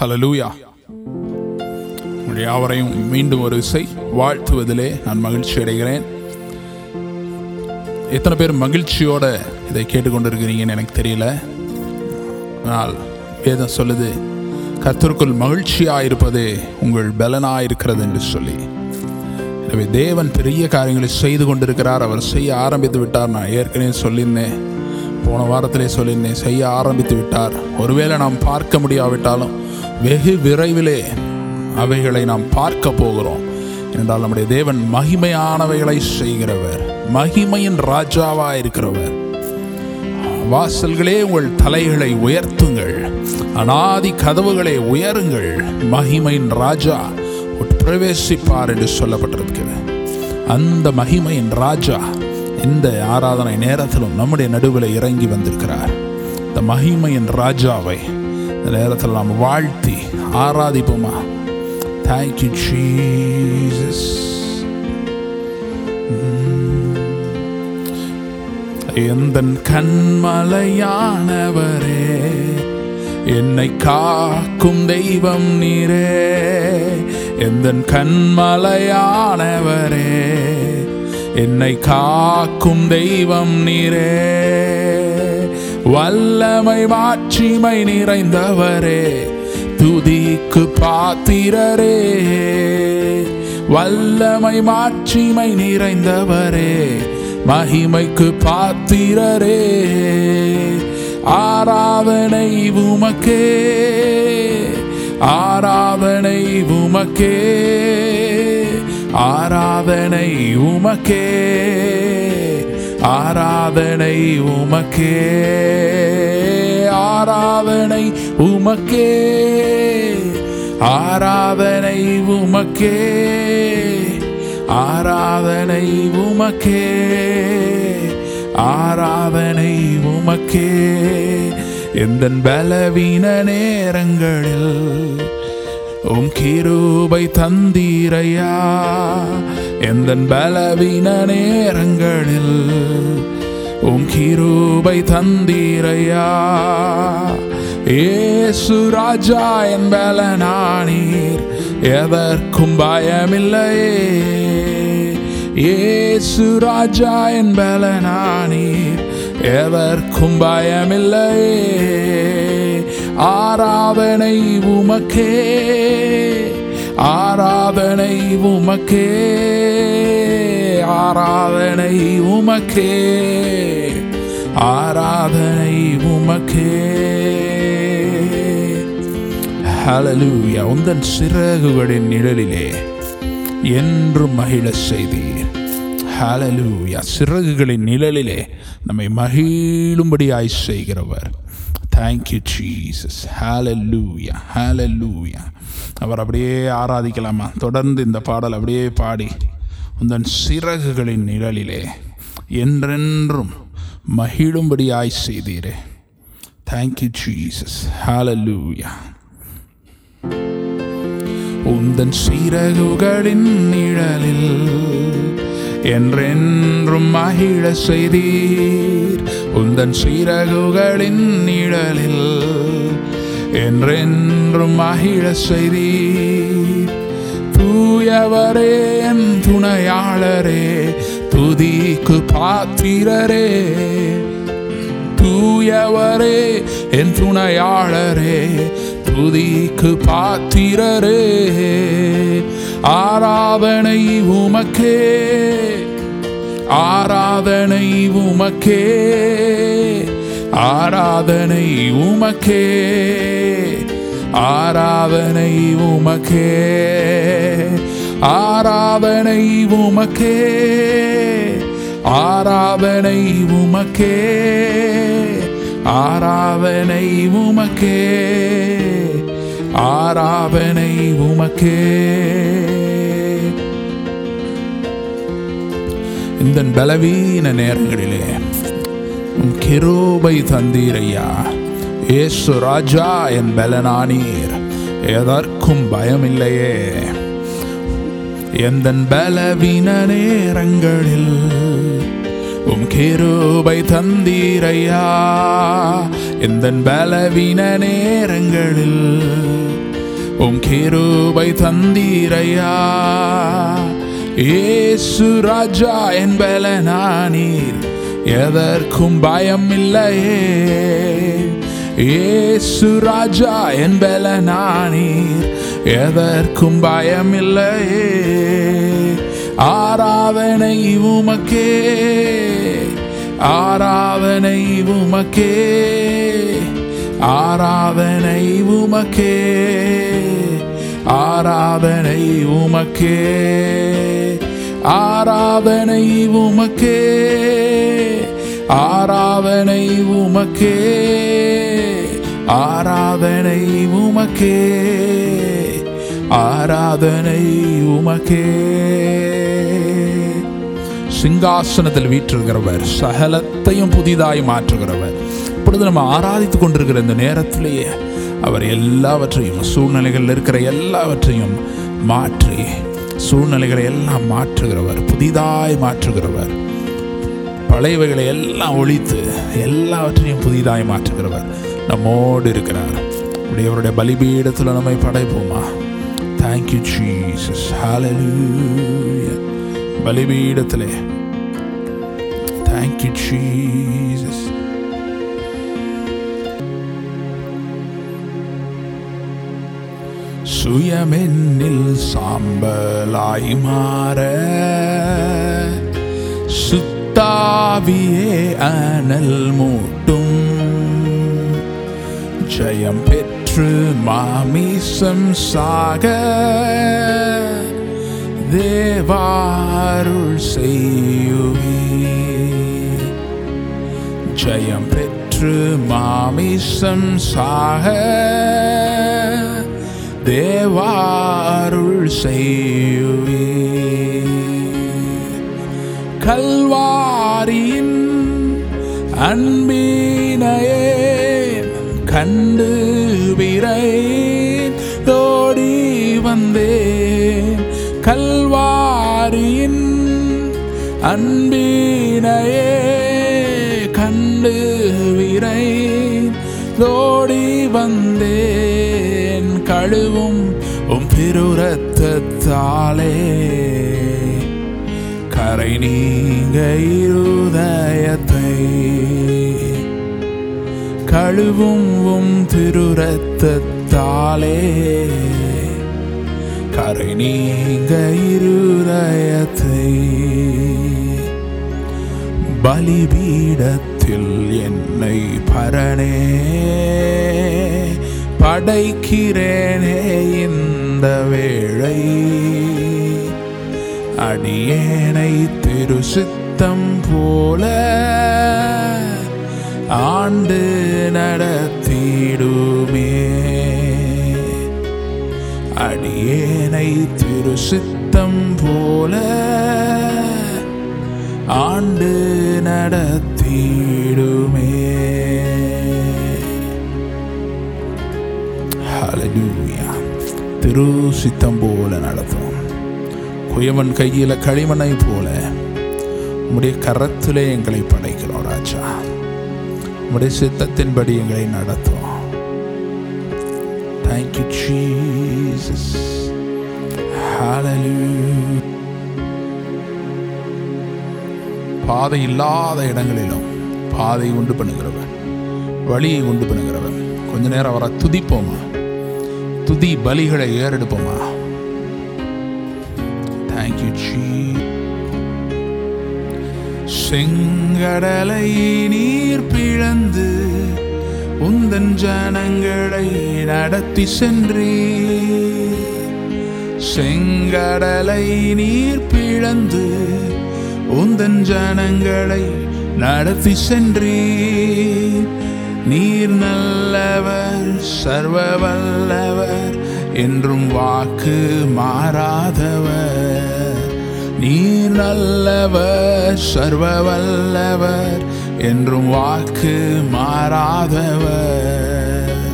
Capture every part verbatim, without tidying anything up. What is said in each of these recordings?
ஹல்லேலூயா. உங்கள் யாவரையும் மீண்டும் ஒரு இசை வாழ்த்துவதிலே நான் மகிழ்ச்சி அடைகிறேன். எத்தனை பேர் மகிழ்ச்சியோடு இதை கேட்டுக்கொண்டிருக்கிறீங்கன்னு எனக்கு தெரியல. ஆனால் வேதம் சொல்லுது, கர்த்தருக்குள் மகிழ்ச்சியாக இருப்பது உங்கள் பலனாக இருக்கிறது என்று சொல்லி. எனவே தேவன் பெரிய காரியங்களை செய்து கொண்டிருக்கிறார். அவர் செய்ய ஆரம்பித்து விட்டார். நான் ஏற்கனவே சொல்லியிருந்தேன், போன வாரத்திலே சொல்லியிருந்தேன், செய்ய ஆரம்பித்து விட்டார். ஒருவேளை நாம் பார்க்க முடியாவிட்டாலும் வெகு விரைவிலே அவைகளை நாம் பார்க்க போகிறோம். என்றால் நம்முடைய தேவன் மகிமையானவைகளை செய்கிறவர், மகிமையின் ராஜாவாக இருக்கிறவர். வாசல்களே உங்கள் தலைகளை உயர்த்துங்கள், அநாதி கதவுகளை உயருங்கள், மகிமையின் ராஜா பிரவேசிப்பார் என்று சொல்லப்பட்டிருக்கிறது. அந்த மகிமையின் ராஜா இந்த ஆராதனை நேரத்திலும் நம்முடைய நடுவில் இறங்கி வந்திருக்கிறார். இந்த மகிமையின் ராஜாவை இந்த நேரத்தில் நாம் வாழ்த்தி ஆராதிப்போமா? Thank you, Jesus. எந்தன் கண்மலையானவரே, என்னை காக்கும் தெய்வம் நீரே. எந்தன் கண்மலையானவரே, என்னை காக்கும் தெய்வம் நீரே. வல்லமை மாட்சிமை நிறைந்தவரே, துதிக்கு பாத்திரரே. வல்லமை மாட்சிமை நிறைந்தவரே, மகிமைக்கு பாத்திரரே. ஆராதனை உமக்கே, ஆராதனை உமக்கே, ஆராதனை உமக்கே, ஆராதனை உமக்கே, ஆராதனை உமக்கே, ஆராதனை உமக்கே, ஆராதனை உமக்கே, ஆராதனை உமக்கே. எந்தன் பலவீன நேரங்களில் உம் கிருபை தந்தீரையா. எந்தன் பலவீன நேரங்களில் உம் கிருபை தந்தீரையா. ஏசு ராஜா என் பலனானீர், எதற்கும் பயமில்லையே. ஏசு ராஜா என் பலனானீர், எதற்கும் பயமில்லையே. ஆராதனை உமக்கே, ஆராதனை உமக்கே, ஆராதனை உமக்கே, ஆராதனை உமக்கே. ஹல்லேலூயா. உந்தன் சிறகுகளின் நிழலிலே என்று மகிழ செய்தீர். ஹல்லேலூயா. சிறகுகளின் நிழலிலே நம்மை மகிழும்படியாய் செய்கிறவர். Thank you Jesus. ஹல்லேலூயா, ஹல்லேலூயா. அவர் அப்படியே ஆராதிக்கலாமா? தொடர்ந்து இந்த பாடல் அப்படியே பாடி, உந்தன் சிறகுகளின் நிழலிலே என்றென்றும் மகிழும்படியாய் செய்தீரே. Thank you Jesus. ஹல்லேலூயா. உந்தன் சிறகுகளின் நிழலில் என்றென்றும் மகிழ செய்தீர். உந்தன் சிறகுகளின் நிழலில் என்றென்றும் மகிழ செய்தீர். தூயவரே என் துணையாளரே, துதிக்கு பாத்திரரே. தூயவரே என் துணையாளரே, துதிக்கு பாத்திரரே. ஆராதனை உமக்கே, ஆராதனை உமக்கே, ஆராதனை உமக்கே, ஆராதனை உமக்கே, ஆராதனை உமக்கே, ஆராதனை உமக்கே, ஆராதனை உமக்கே, ஆராதனை உமக்கே. இந்த பலவீன நேரங்களிலே உம் கிருபை தந்தீரையா. ஏசு ராஜா என் பலனானீர், எதற்கும் பயமில்லையே. எந்த பலவீன நேரங்களில் உம் கிருபை தந்தீரையா. எந்த பலவீன நேரங்களில் உம் கிருபை தந்தீரையா. இயேசு ராஜா என்பலனா நீர், எதற்கும் பயம் இல்லையே. இயேசு ராஜா என்பலனா நீர், எதற்கும் பயம் இல்லையே. ஆராதனை உமக்கே, ஆராதனை உமக்கே, ஆராதனை உமக்கே, ஆராதனை உமக்கே, ஆராதனை உமக்கே, ஆராதனை உமக்கே, ஆராதனை உமக்கே, ஆராதனை உமக்கே. சிங்காசனத்தில் வீற்றிருக்கிறவர், சகலத்தையும் புதிதாய் மாற்றுகிறவர். இப்பொழுது நம்ம ஆராதித்து கொண்டிருக்கிற இந்த நேரத்திலேயே அவர் எல்லாவற்றையும், சூழ்நிலைகளில் இருக்கிற எல்லாவற்றையும் மாற்றி, சூழ்நிலைகளை எல்லாம் மாற்றுகிறவர், புதிதாய் மாற்றுகிறவர். பழையவைகளை எல்லாம் ஒழித்து எல்லாவற்றையும் புதிதாய் மாற்றுகிறவர் நம்மோடு இருக்கிறார். அப்படியே அவருடைய பலிபீடத்தில் நம்மை படைப்போமா? Thank you Jesus, hallelujah. பலிபீடத்திலே தேங்க்யூ ஜீசஸ். சுயமென்னில் சாம்பலாய் மாற சுத்தாவியே அனல் மூட்டும். ஜயம் பெற்று மாமிசம் சாக தேவாருள் செய்யுவே. ஜயம் பெற்று மாமிசம் சாக தேவாருள் செய்யுவே. கல்வாரியின் அன்பினையே கண்டு விரை தோடி வந்தேன். கல்வாரியின் அன்பினையே கண்டு விரை தோடி வந்தேன். கழுவும் உம் திருரத்தத்தாலே கரை நீங்க இருதயத்தை. கழுவும் உம் திருரத்தத்தாலே கரை நீங்க இருதயத்தை. பலிபீடத்தில் என்னை பரணே படைக்கிறேனே. இந்த வேளை அடியேனை திரு சித்தம் போல ஆண்டு நடத்திடுமே. அடியேனை திரு சித்தம் போல ஆண்டு நடத்திடுமே. ஹல்லேலூயா. திரு சித்தம் போல நடத்தும். குயவன் கையில களிமண்ணை போல உம்முடைய கரத்திலே எங்களை படைக்கிறோம் ராஜா. உம்முடைய சித்தத்தின்படி எங்களை நடத்தும். தேங்க்யூ ஜீசஸ், ஹல்லேலூயா. பாதை இல்லாத இடங்களிலும் பாதையை உண்டு பண்ணுகிறவன், வழியை உண்டு பண்ணுகிறவன். கொஞ்ச நேரம் அவரை துதிப்போமா? துதி பலிகளை ஏறெடுப்போமா? தேங்க்யூ ஜீ. செங்கடலை நீர் பிளந்து உந்தன் ஜனங்களை நடத்தி சென்றீ. செங்கடலை நீர் பிளந்து உந்தன் ஜனங்களை நடத்தி சென்றீர். நீர் நல்லவர், சர்வ வல்லவர், என்றும் வாக்கு மாறாதவர். நீர் நல்லவர், சர்வ வல்லவர், என்றும் வாக்கு மாறாதவர்.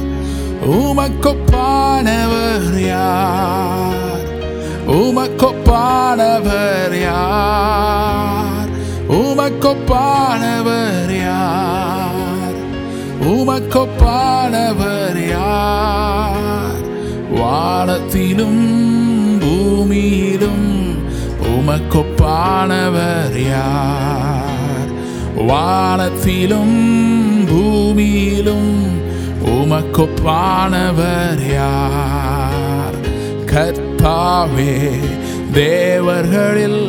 உமக்கொப்பானவர் யார்? உமக்கொப்பானவர் யார்? உமக்கொப்பானவர் யார்? உமக்கொப்பானவர் யார்? வானத்திலும் பூமியிலும் உமக்கொப்பானவர் யார்? வானத்திலும் பூமியிலும் உமக்கொப்பானவர் யார்? கர்த்தாவே, தேவர்களில்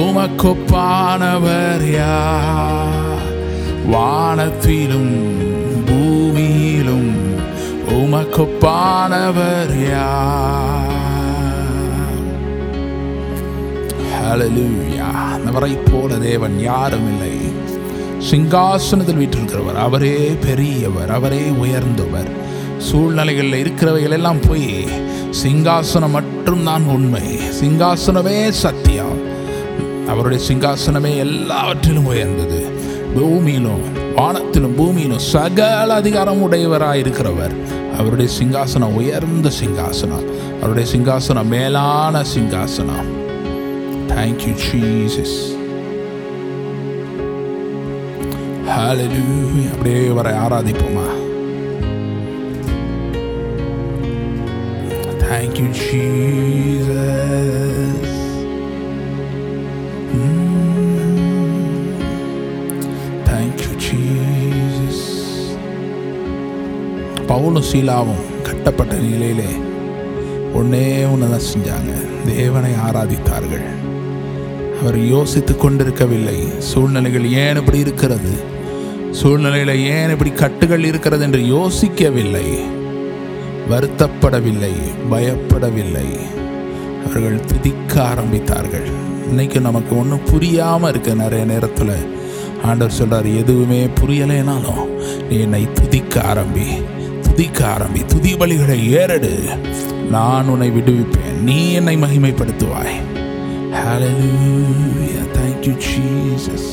உமக்கொப்பானவர் யார்? வானத்திலும் பூமியிலும் உமக்கொப்பானவர் யார்? ஹல்லேலூயா. அவரை போல தேவன் யாரும் இல்லை. சிங்காசனத்தில் வீற்றிருக்கிறவர், அவரே பெரியவர், அவரே உயர்ந்தவர். சூழ்நிலைகளில் இருக்கிறவைகள் எல்லாம் போய் சிங்காசனம் மட்டும்தான் உண்மை. சிங்காசனமே சத்தியம். அவருடைய சிங்காசனமே எல்லாவற்றிலும் உயர்ந்தது. பூமியிலும் வானத்திலும் பூமியிலும் சகல அதிகாரம் உடையவராயிருக்கிறவர். அவருடைய சிங்காசனம் உயர்ந்த சிங்காசனம், அவருடைய சிங்காசனம் மேலான சிங்காசனம். Thank you Jesus. ஹல்லேலூயா. அப்படியே வரை ஆராதிப்போமா? Thank you Jesus. பவுலும் சீலாவும் கட்டப்பட்ட நிலையிலே ஒன்னே ஒன்றுதான் செஞ்சாங்க, தேவனை ஆராதித்தார்கள். அவர் யோசித்து கொண்டிருக்கவில்லை, சூழ்நிலைகள் ஏன் இப்படி இருக்கிறது, சூழ்நிலையில் ஏன் இப்படி கட்டுகள் இருக்கிறது என்று யோசிக்கவில்லை, வருத்தப்படவில்லை, பயப்படவில்லை. அவர்கள் துதிக்க ஆரம்பித்தார்கள். இன்னைக்கு நமக்கு ஒன்றும் புரியாமல் இருக்குது. நிறைய நேரத்தில் ஆண்டவர் சொல்கிறார், எதுவுமே புரியலைனாலும் நீ என்னை துதிக்க ஆரம்பி, துதிக்க ஆரம்பி, துதி பலிகளை ஏறெடு, நான் உன்னை விடுவிப்பேன், நீ என்னை மகிமைப்படுத்துவாய். ஹல்லேலூயா. Thank you Jesus.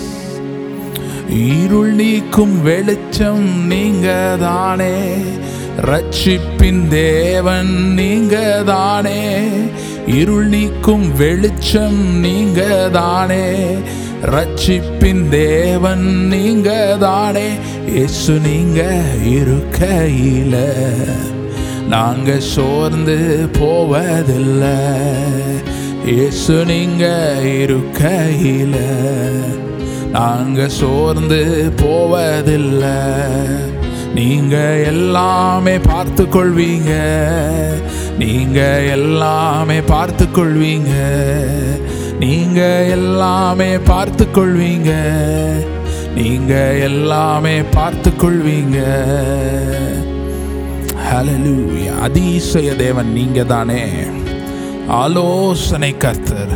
இருள் நீக்கும் வெளிச்சம் நீங்க தானே, ரட்சிப்பின் தேவன் நீங்க தானே, இருள் நீக்கும் வெளிச்சம் நீங்க தானே, ரட்சிப்பின் தேவன் நீங்க தானே. இயேசு நீங்க இருக்கையில நாங்க சோர்ந்து போவதில்லை, இயேசு நீங்க இருக்கையில நாங்க சோர்ந்து போவதில்லை. நீங்க எல்லாமே பார்த்து கொள்வீங்க, நீங்க எல்லாமே பார்த்து கொள்வீங்க, நீங்க எல்லாமே பார்த்து கொள்வீங்க, நீங்க எல்லாமே பார்த்து கொள்வீங்க. ஹல்லேலூயா. அதிசய தேவன் நீங்க தானே, ஆலோசனை கர்த்தர்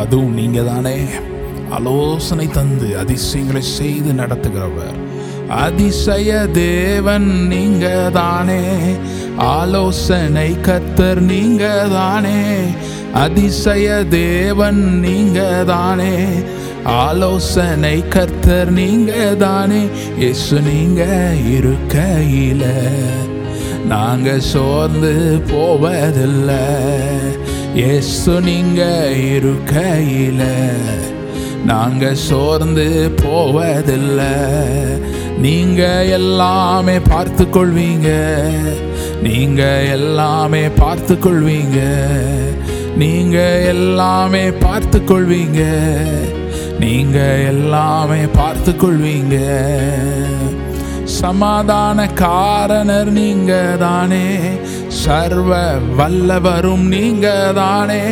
அதுவும் நீங்க தானே, ஆலோசனை தந்து அதிசயங்களை செய்து நடத்துகிறவர். அதிசய தேவன் நீங்க தானே, ஆலோசனை கர்த்தர் நீங்க தானே, அதிசய தேவன் நீங்க தானே, ஆலோசனை கர்த்தர் நீங்க தானே. இயேசு நீங்க இருக்கையில நாங்க சோர்ந்து போவதில்லை, இயேசு நீங்க இருக்கையில நாங்க சோர்ந்து போவதில்லை. நீங்க எல்லாமே பார்த்து கொள்வீங்க, நீங்க எல்லாமே பார்த்து கொள்வீங்க, நீங்க எல்லாமே பார்த்து கொள்வீங்க, நீங்க எல்லாமே பார்த்து கொள்வீங்க. சமாதான காரணர் நீங்க தானே, சர்வ வல்லவரும் நீங்க தானே,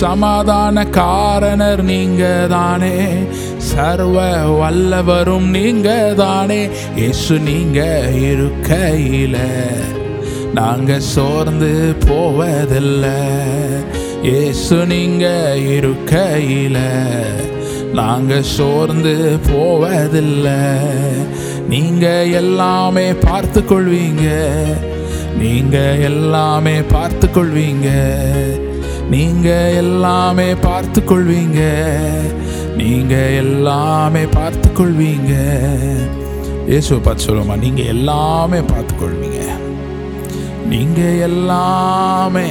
சமாதான காரணர் நீங்க தானே, சர்வ வல்லவரும் நீங்க தானே. இயேசு நீங்க இருக்கையில நாங்க சோர்ந்து போவதில்லை, இயேசு நீங்க இருக்கையில நாங்க சோர்ந்து போவதில்லை. நீங்க எல்லாமே பார்த்து கொள்வீங்க, நீங்க எல்லாமே பார்த்து கொள்வீங்க, நீங்க எல்லாமே பார்த்து கொள்வீங்க, நீங்க எல்லாமே பார்த்து கொள்வீங்க. இயேசுவை பார்த்து சொல்லுமா, நீங்க எல்லாமே பார்த்து கொள்வீங்க, நீங்க எல்லாமே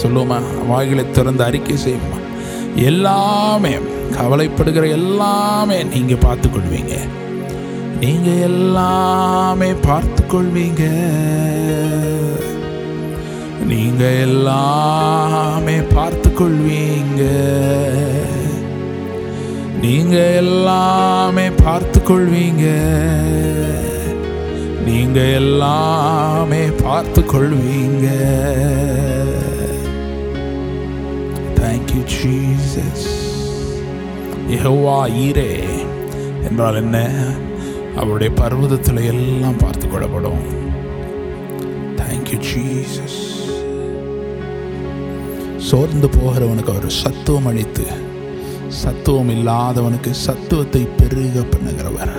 சொல்லுமா, வாய்களை திறந்து அறிக்கை செய்யுமா, எல்லாமே கவலைப்படுகிற எல்லாமே நீங்க பார்த்து கொள்வீங்க, நீங்க எல்லாமே பார்த்து கொள்வீங்க, நீங்க எல்லாமே பார்த்து கொள்வீங்க, நீங்க எல்லாமே பார்த்து கொள்வீங்க, நீங்க எல்லாமே பார்த்து கொள்வீங்க. Thank you Jesus. யெகோவா ஈரே என்றால் என்ன? அவருடைய பர்வதத்தில் எல்லாம் பார்த்து கொள்ளப்படும். Thank you Jesus. சோர்ந்து போகிறவனுக்கு அவர் சத்துவம் அளித்து, சத்துவம் இல்லாதவனுக்கு சத்துவத்தை பெருக பண்ணுகிறவர்.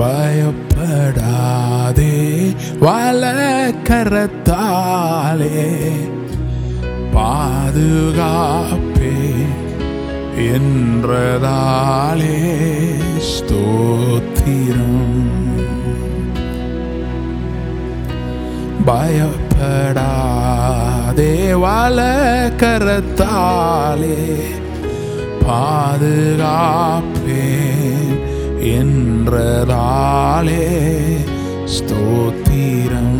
பயப்படாதே வலக்கரத்தாலே பாதுகாப்பே என்றதாலே ஸ்தோத்திரம். பயப்படாதே வலக்கரத்தாலே பாதுகாப்பே என்றதாலே ஸ்தோத்திரம்.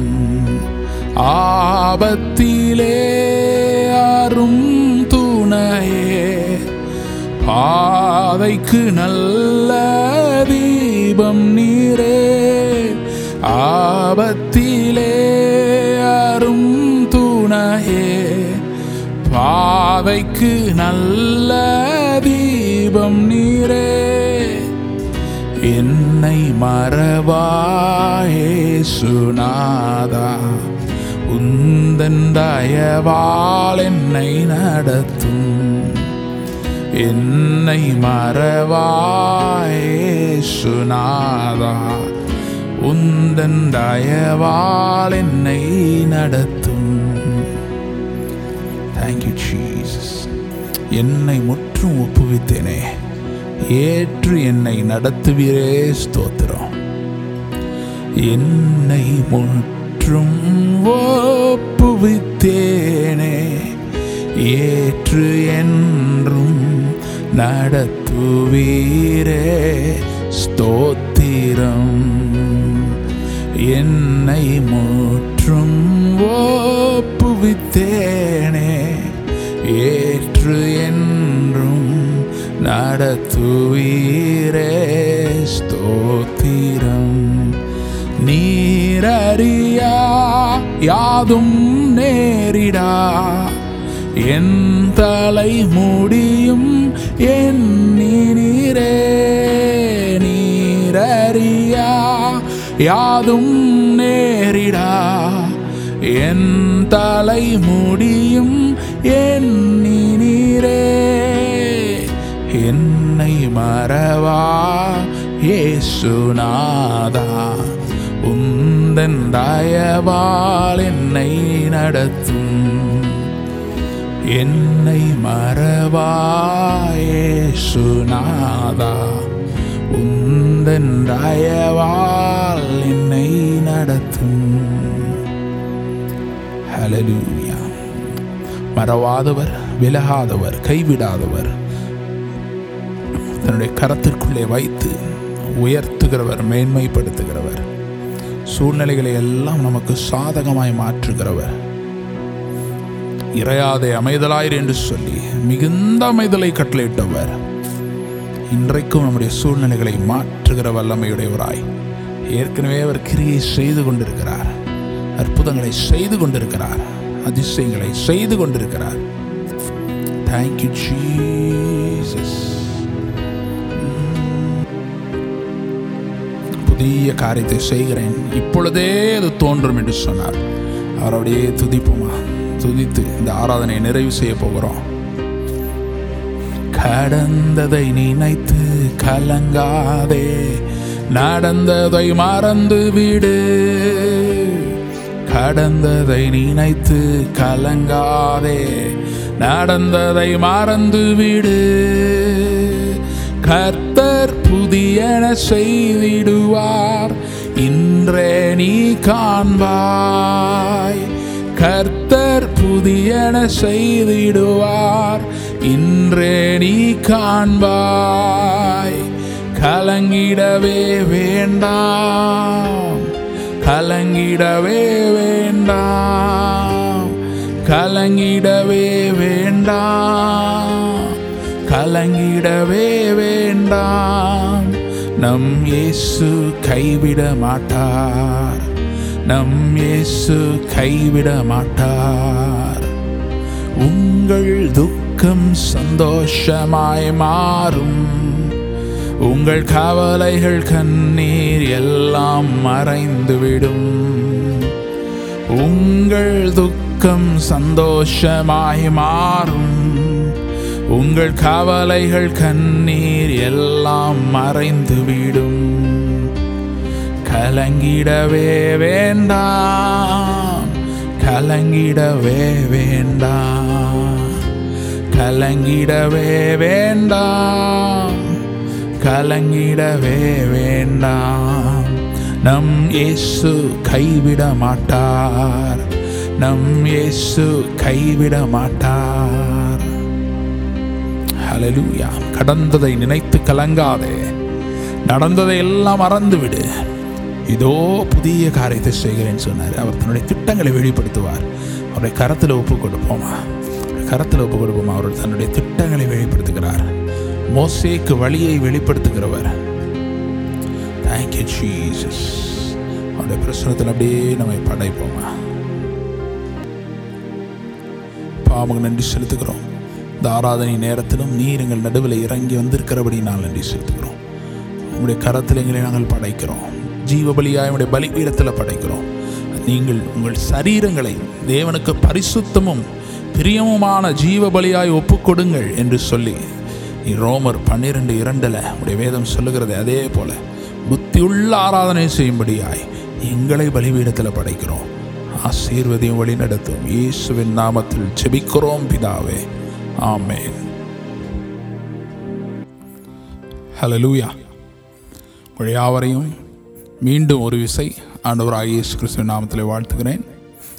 ஆபத்திலே அரும் துணையே, பாதைக்கு நல்ல தீபம் நீரே. ஆபத்திலே அரும் துணையே, பாதைக்கு நல்ல தீபம் நீரே. என்னை மறவாயே சுனாதா, உந்தன் தயவால் என்னை நடத்தும். என்னை மறவாயே சுனாதா, உந்தன் தயவால் என்னை நடத்தும். Thank you Jesus. என்னை முற்றும் ஒப்புவித்தேனே, ஏற்று என்னை நடத்துவீரே ஸ்தோத்திரம். என்னை முற்றும் ஒப்புவித்தேனே, ஏற்று என்றும் நடத்துவீரே ஸ்தோத்திரம். என்னை முற்றும் ஒப்புவித்தேனே, ஏற்று என்றும் நடத்துவீரே ஸ்தோத்திரம். நீரறியா யாதும் நேரிடா, என் தலை முடியும் எண்ணி நீரே. நீரறியா யாதும் நேரிடா, என் தலை முடியும் எண்ணி நீரே. என்னை மறவா ஏசுநாதா, உந்தன் தயவால் என்னை நடத்தும். என்னை மறவா ஏசுநாதா, உந்தன் தயவால் என்னை நடத்தும். ஹல்லேலூயா. மறவாதவர், விலகாதவர், கைவிடாதவர், தன்னுடைய கரத்திற்குள்ளே வைத்து உயர்த்துகிறவர், மேன்மைப்படுத்துகிறவர், சூழ்நிலைகளை எல்லாம் நமக்கு சாதகமாய் மாற்றுகிறவர். இறையாதே அமைதலாயிரு என்று சொல்லி மிகுந்த அமைதலை கட்டளையிட்டவர், இன்றைக்கும் நம்முடைய சூழ்நிலைகளை மாற்றுகிற வல்லமையுடையவராய் ஏற்கனவே அவர் கிரியை செய்து கொண்டிருக்கிறார், அற்புதங்களை செய்து கொண்டிருக்கிறார், அதிசயங்களை செய்து கொண்டிருக்கிறார். Thank you Jesus. புதிய காரியத்தை செய்கிறேன், இப்பொழுதே அது தோன்றும் என்று சொன்னார். அவர் அப்படியே துதிப்போமா? துதித்து இந்த ஆராதனை நிறைவு செய்ய போகிறோம். கடந்ததை நினைத்து கலங்காதே, நடந்ததை மறந்து விடு. கடந்ததை நினைத்து கலங்காதே, நடந்ததை மறந்து விடு. கர்த்தர் புதியன செய்திடுவார், இன்றே நீ காண்பாய். கர்த்தர் புதியன செய்திடுவார், இன்றே நீ காண்பாய். கலங்கிடவே வேண்டாம், கலங்கிடவே வேண்டாம், கலங்கிடவே வேண்டாம், கலங்கிடவே வேண்டாம். நம் இயேசு கைவிட மாட்டார், நம் இயேசு கைவிட மாட்டார். உங்கள் துக்கம் சந்தோஷமாய் மாறும், உங்கள் கவலைகள் கண்ணீர் எல்லாம் மறைந்துவிடும். உங்கள் துக்கம் சந்தோஷமாய் மாறும், உங்கள் கவலைகள் கண்ணீர் எல்லாம் மறைந்துவிடும். கலங்கிடவே வேண்டாம், கலங்கிடவே வேண்டாம், கலங்கிடவே வேண்டாம், கலங்கிடவே வேண்டாம். நம் இயேசு கைவிட மாட்டார், நம் இயேசு கைவிட மாட்டார். ஹல்லேலூயா. கடந்ததை நினைத்து கலங்காதே, நடந்ததை எல்லாம் மறந்துவிடு. இதோ புதிய காரியத்தை செய்கிறேன்னு சொன்னார். அவர் தன்னுடைய திட்டங்களை வெளிப்படுத்துவார். அவருடைய கரத்தில் ஒப்பு கொடுப்போமா, கரத்தில் ஒப்பு கொடுப்போமா. அவர் தன்னுடைய திட்டங்களை வெளிப்படுத்துகிறார். மோசேக்கு வழியை வெளிப்படுத்துகிறவர். Thank you Jesus. அவருடைய பிரசனத்தில் அப்படியே நம்ம படைப்போமா. பாவம் நன்றி செலுத்துகிறோம். இந்த ஆராதனை நேரத்திலும் நீர் எங்கள் நடுவில் இறங்கி வந்திருக்கிறபடி நான் நன்றி செலுத்துகிறோம். உங்களுடைய கரத்தில் எங்களை நாங்கள் படைக்கிறோம். ஜீவபலியாய் உடைய பலிபீடத்தில் படைக்கிறோம். நீங்கள் உங்கள் சரீரங்களை தேவனுக்கு பரிசுத்தமும் பிரியமுமான ஜீவபலியாய் ஒப்புக்கொடுங்கள் என்று சொல்லி ரோமர் பன்னிரெண்டு இரண்டில் உடைய வேதம் சொல்லுகிறது. அதே போல புத்தியுள்ள ஆராதனை செய்யும்படியாய் எங்களை பலிபீடத்தில் படைக்கிறோம். ஆசீர்வதியும் வழி நடத்தும். இயேசுவின் நாமத்தில் ஜெபிக்கிறோம் பிதாவே, ஆமென். ஹல்லேலூயா. உங்கள் யாவரையும் மீண்டும் ஒரு விசை ஆண்டவராக இயேசு கிறிஸ்துவின் நாமத்தில் வாழ்த்துகிறேன்.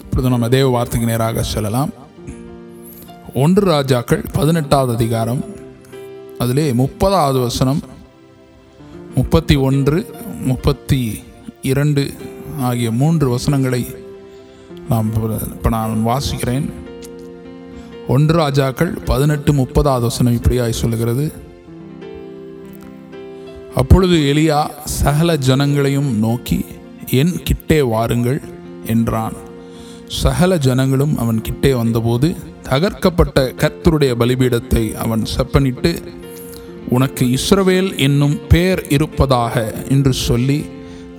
இப்பொழுது நம்ம தேவ வார்த்தைக்கு நேராக செல்லலாம். ஒன்று ராஜாக்கள் பதினெட்டாவது அதிகாரம், அதிலே முப்பதாவது வசனம், முப்பத்தி ஒன்று முப்பத்தி இரண்டு ஆகிய மூன்று வசனங்களை நாம் இப்போ நான் வாசிக்கிறேன். ஒன்று ராஜாக்கள் பதினெட்டு முப்பதாவது வசனம் இப்படியாய் சொல்லுகிறது. அப்பொழுது எலியா சகல ஜனங்களையும் நோக்கி, என் கிட்டே வாருங்கள் என்றான். சகல ஜனங்களும் அவன் கிட்டே வந்தபோது தகர்க்கப்பட்ட கர்த்தருடைய பலிபீடத்தை அவன் செப்பனிட்டு, உனக்கு இஸ்ரவேல் என்னும் பேர் இருப்பதாக என்று சொல்லி,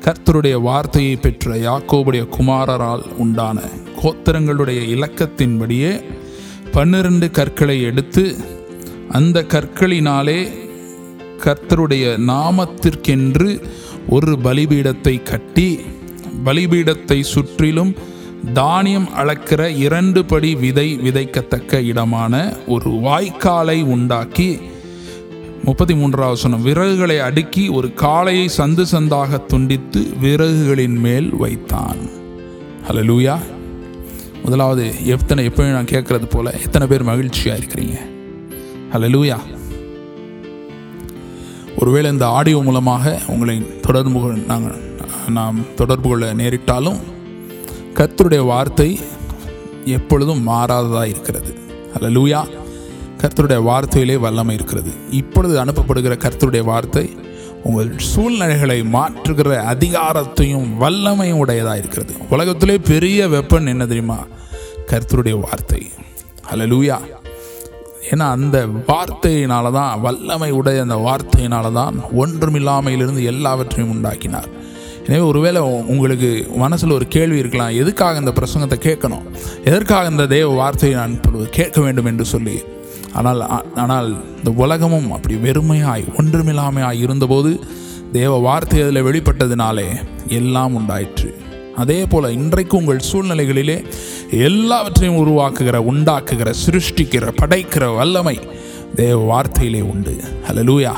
கர்த்தருடைய வார்த்தையை பெற்ற யாக்கோபுடைய குமாரரால் உண்டான கோத்திரங்களுடைய இலக்கத்தின்படியே பன்னிரண்டு கற்களை எடுத்து, அந்த கற்களினாலே கர்த்தருடைய நாமத்திற்கென்று ஒரு பலிபீடத்தை கட்டி, பலிபீடத்தை சுற்றிலும் தானியம் அளக்கிற இரண்டு படி விதை விதைக்கத்தக்க இடமான ஒரு வாய்க்காலை உண்டாக்கி, முப்பத்தி மூன்றாவது வசனம், விறகுகளை அடுக்கி ஒரு காளையை சந்து சந்தாக துண்டித்து விறகுகளின் மேல் வைத்தான். ஹல்லேலூயா. முதலாவது எத்தனை எப்பயும் நான் கேட்கறது போல, எத்தனை பேர் மகிழ்ச்சியாக இருக்கிறீங்க? ஹல்லேலூயா. ஒருவேளை இந்த ஆடியோ மூலமாக உங்களை தொடர்பு நாங்கள் நாம் தொடர்பு கொள்ள நேரிட்டாலும் கர்த்தருடைய வார்த்தை எப்பொழுதும் மாறாததாக இருக்கிறது. அல்லேலூயா. கர்த்தருடைய வார்த்தையிலே வல்லமை இருக்கிறது. இப்பொழுது அனுப்பப்படுகிற கர்த்தருடைய வார்த்தை உங்கள் சூழ்நிலைகளை மாற்றுகிற அதிகாரத்தையும் வல்லமையும் உடையதாக இருக்கிறது. உலகத்திலே பெரிய வெப்பன் என்ன தெரியுமா? கர்த்தருடைய வார்த்தை. அல்லேலூயா. ஏன்னா அந்த வார்த்தையினால தான், வல்லமை உடைய அந்த வார்த்தையினால தான் ஒன்றுமில்லாமையிலிருந்து எல்லாவற்றையும் உண்டாக்கினார். எனவே ஒருவேளை உங்களுக்கு மனசில் ஒரு கேள்வி இருக்கலாம், எதுக்காக இந்த பிரசங்கத்தை கேட்கணும், எதற்காக இந்த தேவ வார்த்தையை நான் கேட்க வேண்டும் என்று சொல்லி. ஆனால் ஆனால் இந்த உலகமும் அப்படி வெறுமையாய் ஒன்றுமில்லாமையாய் இருந்தபோது தேவ வார்த்தை அதில் வெளிப்பட்டதினாலே எல்லாம் உண்டாயிற்று. அதே போல் இன்றைக்கு உங்கள் சூழ்நிலைகளிலே எல்லாவற்றையும் உருவாக்குகிற, உண்டாக்குகிற, சிருஷ்டிக்கிற, படைக்கிற வல்லமை தேவ வார்த்தையிலே உண்டு. அல்லேலூயா.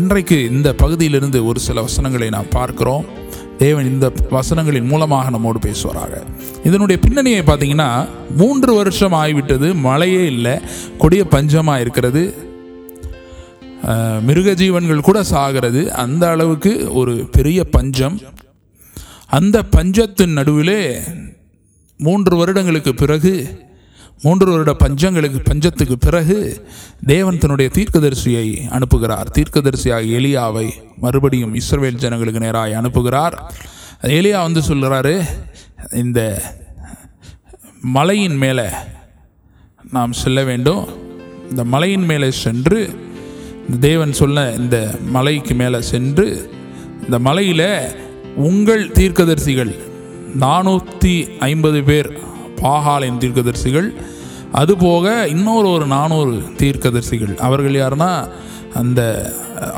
இன்றைக்கு இந்த பகுதியிலிருந்து ஒரு சில வசனங்களை நாம் பார்க்கிறோம். தேவன் இந்த வசனங்களின் மூலமாக நம்மோடு பேசுவாராக. இதனுடைய பின்னணியை பார்த்தீங்கன்னா, மூன்று வருஷம் ஆகிவிட்டது, மழையே இல்லை, கொடிய பஞ்சமாக இருக்கிறது, மிருக ஜீவன்கள் கூட சாகிறது, அந்த அளவுக்கு ஒரு பெரிய பஞ்சம். அந்த பஞ்சத்தின் நடுவிலே மூன்று வருடங்களுக்கு பிறகு மூன்று வருட பஞ்சங்களுக்கு பஞ்சத்துக்கு பிறகு தேவன் தன்னுடைய தீர்க்கதரிசியை அனுப்புகிறார். தீர்க்கதரிசியாக எலியாவை மறுபடியும் இஸ்ரவேல் ஜனங்களுக்கு நேராக அனுப்புகிறார். எலியா வந்து சொல்கிறாரு, இந்த மலையின் மேலே நாம் செல்ல வேண்டும். இந்த மலையின் மேலே சென்று தேவன் சொன்ன இந்த மலைக்கு மேலே சென்று இந்த மலையில் உங்கள் தீர்க்கதரிசிகள் நானூற்றி ஐம்பது பேர் பாகாலின் தீர்க்கதரிசிகள், அதுபோக இன்னொரு ஒரு நானூறு தீர்க்கதரிசிகள். அவர்கள் யாருன்னா அந்த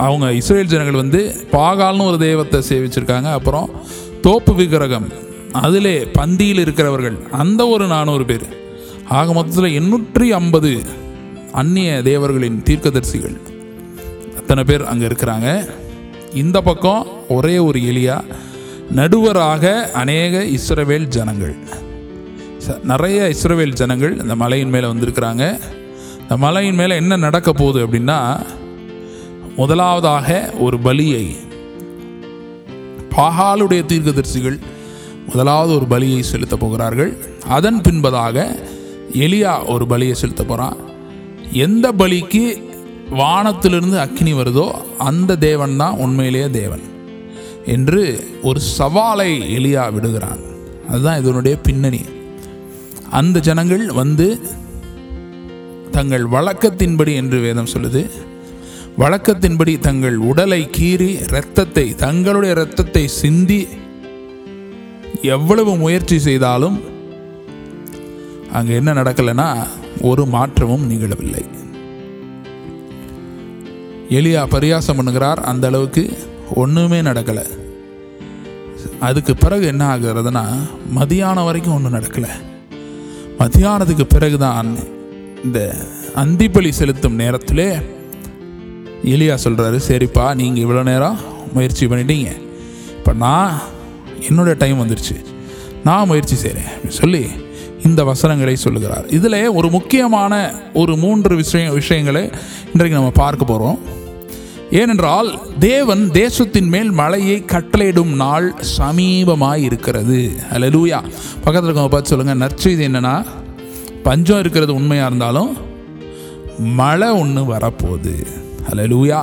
அவங்க இஸ்ரேல் ஜனங்கள் வந்து பாகால்னு ஒரு தெய்வத்தை சேவிச்சிருக்காங்க. அப்புறம் தோப்பு விக்கிரகம் அதிலே பந்தியில் இருக்கிறவர்கள் அந்த ஒரு நானூறு பேர். ஆக மொத்தத்தில் எண்ணூற்றி ஐம்பது அந்நிய தேவர்களின் தீர்க்கதரிசிகள் அத்தனை பேர் அங்கே இருக்கிறாங்க. இந்த பக்கம் ஒரே ஒரு எலியா, நடுவராக அநேக இஸ்ரவேல் ஜனங்கள், நிறைய இஸ்ரவேல் ஜனங்கள் இந்த மலையின் மேலே வந்திருக்கிறாங்க. இந்த மலையின் மேலே என்ன நடக்க போகுது அப்படின்னா, முதலாவதாக ஒரு பலியை பாகாலுடைய தீர்க்கதரிசிகள் முதலாவது ஒரு பலியை செலுத்த போகிறார்கள். அதன் பின்பதாக எலியா ஒரு பலியை செலுத்த போகிறான். எந்த பலிக்கு வானத்திலிருந்து அக்கினி வருதோ அந்த தேவன் தான் உண்மையிலேயே தேவன் என்று ஒரு சவாலை எலியா விடுகிறான். அதுதான் இதனுடைய பின்னணி. அந்த ஜனங்கள் வந்து தங்கள் வழக்கத்தின்படி, என்று வேதம் சொல்லுது, வழக்கத்தின்படி தங்கள் உடலை கீறி இரத்தத்தை தங்களுடைய இரத்தத்தை சிந்தி எவ்வளவு முயற்சி செய்தாலும் அங்கே என்ன நடக்கலைன்னா ஒரு மாற்றமும் நிகழவில்லை. எலியா பரியாசம் பண்ணுகிறார், அந்த அளவுக்கு ஒன்றுமே நடக்கலை. அதுக்கு பிறகு என்ன ஆகுறதுன்னா, மதியானம் வரைக்கும் ஒன்றும் நடக்கலை. மத்தியானத்துக்கு பிறகுதான் இந்த அந்திப்பலி செலுத்தும் நேரத்தில் எலியா சொல்கிறாரு, சரிப்பா நீங்கள் இவ்வளோ நேரம் முயற்சி பண்ணிட்டீங்க, இப்போ நான் என்னுடைய டைம் வந்துருச்சு, நான் முயற்சி செய்கிறேன் சொல்லி இந்த வசனங்களை சொல்லுகிறார். இதில் ஒரு முக்கியமான ஒரு மூன்று விஷயம் விஷயங்களை இன்றைக்கு நம்ம பார்க்க போகிறோம். ஏனென்றால் தேவன் தேசத்தின் மேல் மழையை கட்டளையிடும் நாள் சமீபமாய் இருக்கிறது. அல்லேலூயா. பக்கத்தில் இருக்கவங்க பார்த்து சொல்லுங்கள், நற்செய்தி என்னென்னா, பஞ்சம் இருக்கிறது உண்மையாக இருந்தாலும் மழை ஒன்று வரப்போகுது. அல்லேலூயா.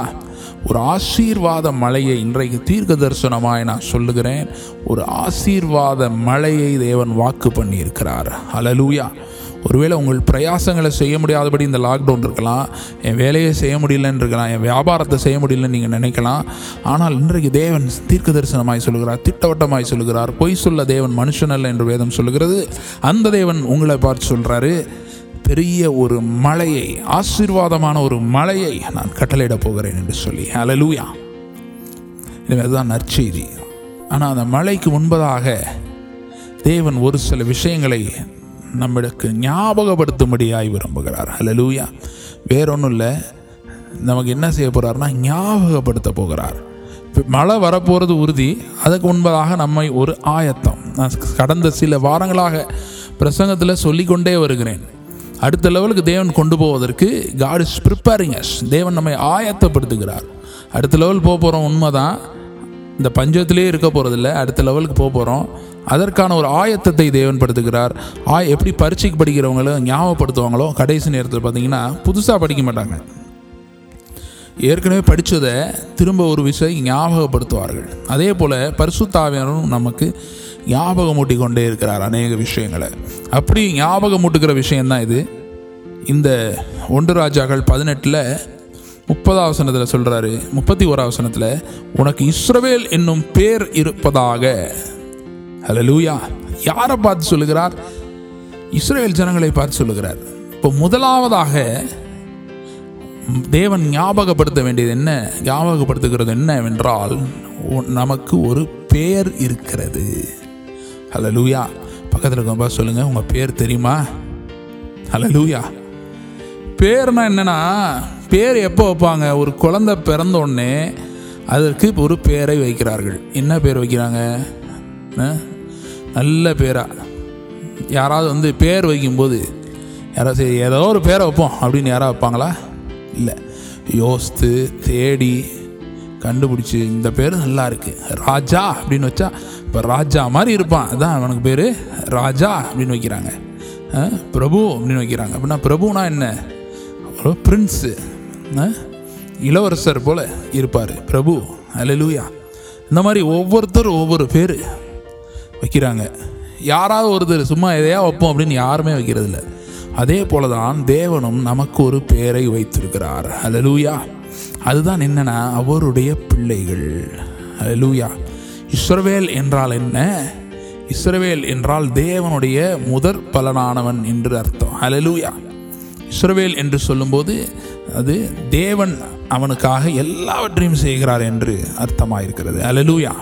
ஒரு ஆசீர்வாத மழையை இன்றைக்கு தீர்க்க தரிசனமாய் நான் சொல்லுகிறேன். ஒரு ஆசீர்வாத மழையை தேவன் வாக்கு பண்ணியிருக்கிறார். அல்லேலூயா. ஒருவேளை உங்கள் பிரயாசங்களை செய்ய முடியாதபடி இந்த லாக்டவுன் இருக்கலாம், என் வேலையை செய்ய முடியலன்னு இருக்கலாம், என் வியாபாரத்தை செய்ய முடியலன்னு நீங்கள் நினைக்கலாம். ஆனால் இன்றைக்கு தேவன் தீர்க்க தரிசனமாய் சொல்கிறார், திட்டவட்டமாய் சொல்கிறார். பொய் சொல்ல தேவன் மனுஷன் அல்ல என்று வேதம் சொல்கிறது. அந்த தேவன் உங்களை பார்த்து சொல்கிறாரு, பெரிய ஒரு மழையை, ஆசீர்வாதமான ஒரு மழையை நான் கட்டளையிட போகிறேன் என்று சொல்லி. அல்லேலூயா. இதுதான் நற்செய்தி. ஆனால் அந்த மழைக்கு முன்பதாக தேவன் ஒரு சில விஷயங்களை நம்மளுக்கு ஞாபகப்படுத்தும்படியாய் விரும்புகிறார். அல்லேலூயா. வேறொன்றும் இல்லை, நமக்கு என்ன செய்ய போகிறார்னா ஞாபகப்படுத்த போகிறார். மழை வரப்போகிறது உறுதி. அதுக்கு முன்பதாக நம்மை ஒரு ஆயத்தம். நான் கடந்த சில வாரங்களாக பிரசங்கத்தில் சொல்லிக்கொண்டே வருகிறேன், அடுத்த லெவலுக்கு தேவன் கொண்டு போவதற்கு God is preparing us. தேவன் நம்மை ஆயத்தப்படுத்துகிறார். அடுத்த லெவல் போக போகிறோம். உண்மை தான், இந்த பஞ்சத்திலே இருக்க போகிறதில்ல, அடுத்த லெவலுக்கு போக போகிறோம். அதற்கான ஒரு ஆயத்தத்தை தேவன் படுத்துகிறார். ஆ எப்படி பரீட்சைக்கு படிக்கிறவங்களும் ஞாபகப்படுத்துவாங்களோ, கடைசி நேரத்தில் பார்த்திங்கன்னா புதுசாக படிக்க மாட்டாங்க, ஏற்கனவே படித்ததை திரும்ப ஒரு விஷயம் ஞாபகப்படுத்துவார்கள். அதே போல் பரிசுத்த ஆவியானவரும் நமக்கு ஞாபகமூட்டி கொண்டே இருக்கிறார் அநேக விஷயங்களை. அப்படி ஞாபகமூட்டுக்கிற விஷயந்தான் இது. இந்த ஒன்று ராஜாக்கள் பதினெட்டில் முப்பதாவது வசனத்தில் சொல்கிறாரு, முப்பத்தி ஓராவது வசனத்தில், உனக்கு இஸ்ரவேல் என்னும் பேர் இருப்பதாக. அல்லேலூயா. யாரை பார்த்து சொல்லுகிறார்? இஸ்ரவேல் ஜனங்களை பார்த்து சொல்லுகிறார். இப்போ முதலாவதாக தேவன் ஞாபகப்படுத்த வேண்டியது என்ன, ஞாபகப்படுத்துகிறது என்னவென்றால், நமக்கு ஒரு பேர் இருக்கிறது. அல்லேலூயா. பக்கத்தில் இருக்கவங்க சொல்லுங்கள், உங்கள் பேர் தெரியுமா? அல்லேலூயா. பேர்னா என்னென்னா, பேர் எப்போ வைப்பாங்க? ஒரு குழந்தை பிறந்தோடனே அதற்கு ஒரு பேரை வைக்கிறார்கள். என்ன பேர் வைக்கிறாங்க? நல்ல பேராக யாராவது வந்து பேர் வைக்கும்போது யாராவது சரி ஏதோ ஒரு பேரை வைப்போம் அப்படின்னு யாராவது வைப்பாங்களா? இல்லை, யோசித்து தேடி கண்டுபிடிச்சி இந்த பேர் நல்லா இருக்குது ராஜா அப்படின்னு வச்சா இப்போ ராஜா மாதிரி இருப்பான், அதான் அவனுக்கு பேர் ராஜா அப்படின்னு வைக்கிறாங்க. பிரபு அப்படின்னு வைக்கிறாங்க. அப்படின்னா பிரபுனா என்ன? பிரின்ஸு, இளவரசர் போல் இருப்பார் பிரபு. அல்லேலூயா. இந்த மாதிரி ஒவ்வொருத்தரும் ஒவ்வொரு பேர் வைக்கிறாங்க. யாராவது ஒருத்தர் சும்மா எதையா வைப்போம் அப்படின்னு யாருமே வைக்கிறது இல்லை. அதே போல தான் தேவனும் நமக்கு ஒரு பேரை வைத்திருக்கிறார். அல்லேலூயா. அதுதான் என்னென்னா அவருடைய பிள்ளைகள். அல்லேலூயா. இஸ்ரவேல் என்றால் என்ன? இஸ்ரவேல் என்றால் தேவனுடைய முதற் பலனானவன் என்று அர்த்தம். அல்லேலூயா. இஸ்ரவேல் என்று சொல்லும்போது அது தேவன் அவனுக்காக எல்லாவற்றையும் செய்கிறார் என்று அர்த்தமாயிருக்கிறது. அல்லேலூயா.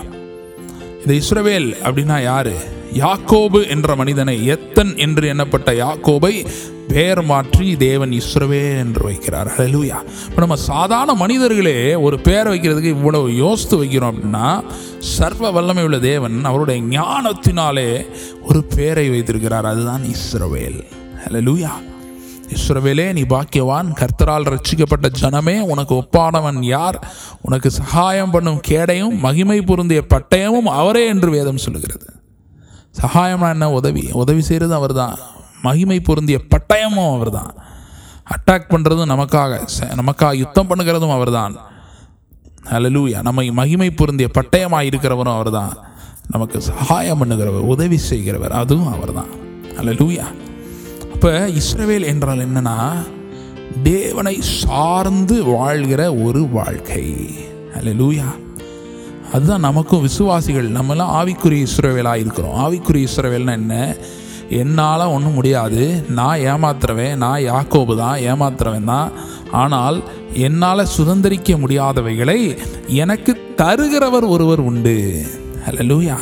இந்த இஸ்ரவேல் அப்படின்னா யாரு? யாக்கோபு என்ற மனிதனை, எத்தன் என்று எண்ணப்பட்ட யாக்கோபை பெயர் மாற்றி தேவன் இஸ்ரவேல் என்று வைக்கிறார். அல்லேலூயா. இப்போ நம்ம சாதாரண மனிதர்களே ஒரு பெயர் வைக்கிறதுக்கு இவ்வளவு யோசித்து வைக்கிறோம் அப்படின்னா, சர்வ வல்லமை உள்ள தேவன் அவருடைய ஞானத்தினாலே ஒரு பெயரை வைத்திருக்கிறார். அதுதான் இஸ்ரவேல். அல்லேலூயா. இஸ்ரவேலே நீ பாக்கியவான், கர்த்தரால் ரட்சிக்கப்பட்ட ஜனமே, உனக்கு ஒப்பானவன் யார்? உனக்கு சகாயம் பண்ணும் கேடையும் மகிமை பொருந்திய பட்டயமும் அவரே என்று வேதம் சொல்லுகிறது. சகாயம்னா என்ன? உதவி. உதவி செய்கிறது அவர் தான். மகிமை பொருந்திய பட்டயமும் அவர் தான். அட்டாக் பண்ணுறதும் நமக்காக, நமக்காக யுத்தம் பண்ணுகிறதும் அவர் தான். அல்லேலூயா. நம்ம மகிமை பொருந்திய பட்டயமாக இருக்கிறவரும் அவர் தான். நமக்கு சகாயம் பண்ணுகிறவர், உதவி செய்கிறவர், அதுவும் அவர் தான். அல்லேலூயா. அப்போ இஸ்ரவேல் என்றால் என்னன்னா தேவனை சார்ந்து வாழ்கிற ஒரு வாழ்க்கை. அல்லேலூயா. அதுதான் நமக்கும் விசுவாசிகள். நம்மளாம் ஆவிக்குரிய இஸ்ரவேலாக இருக்கிறோம். ஆவிக்குரிய இஸ்ரவேல்னா என்ன? என்னால் ஒன்றும் முடியாது, நான் ஏமாத்துறவேன், நான் யாக்கோபு தான், ஏமாத்துறவன் தான். ஆனால் என்னால் சுதந்திரிக்க முடியாதவைகளை எனக்கு தருகிறவர் ஒருவர் உண்டு. அல்லேலூயா.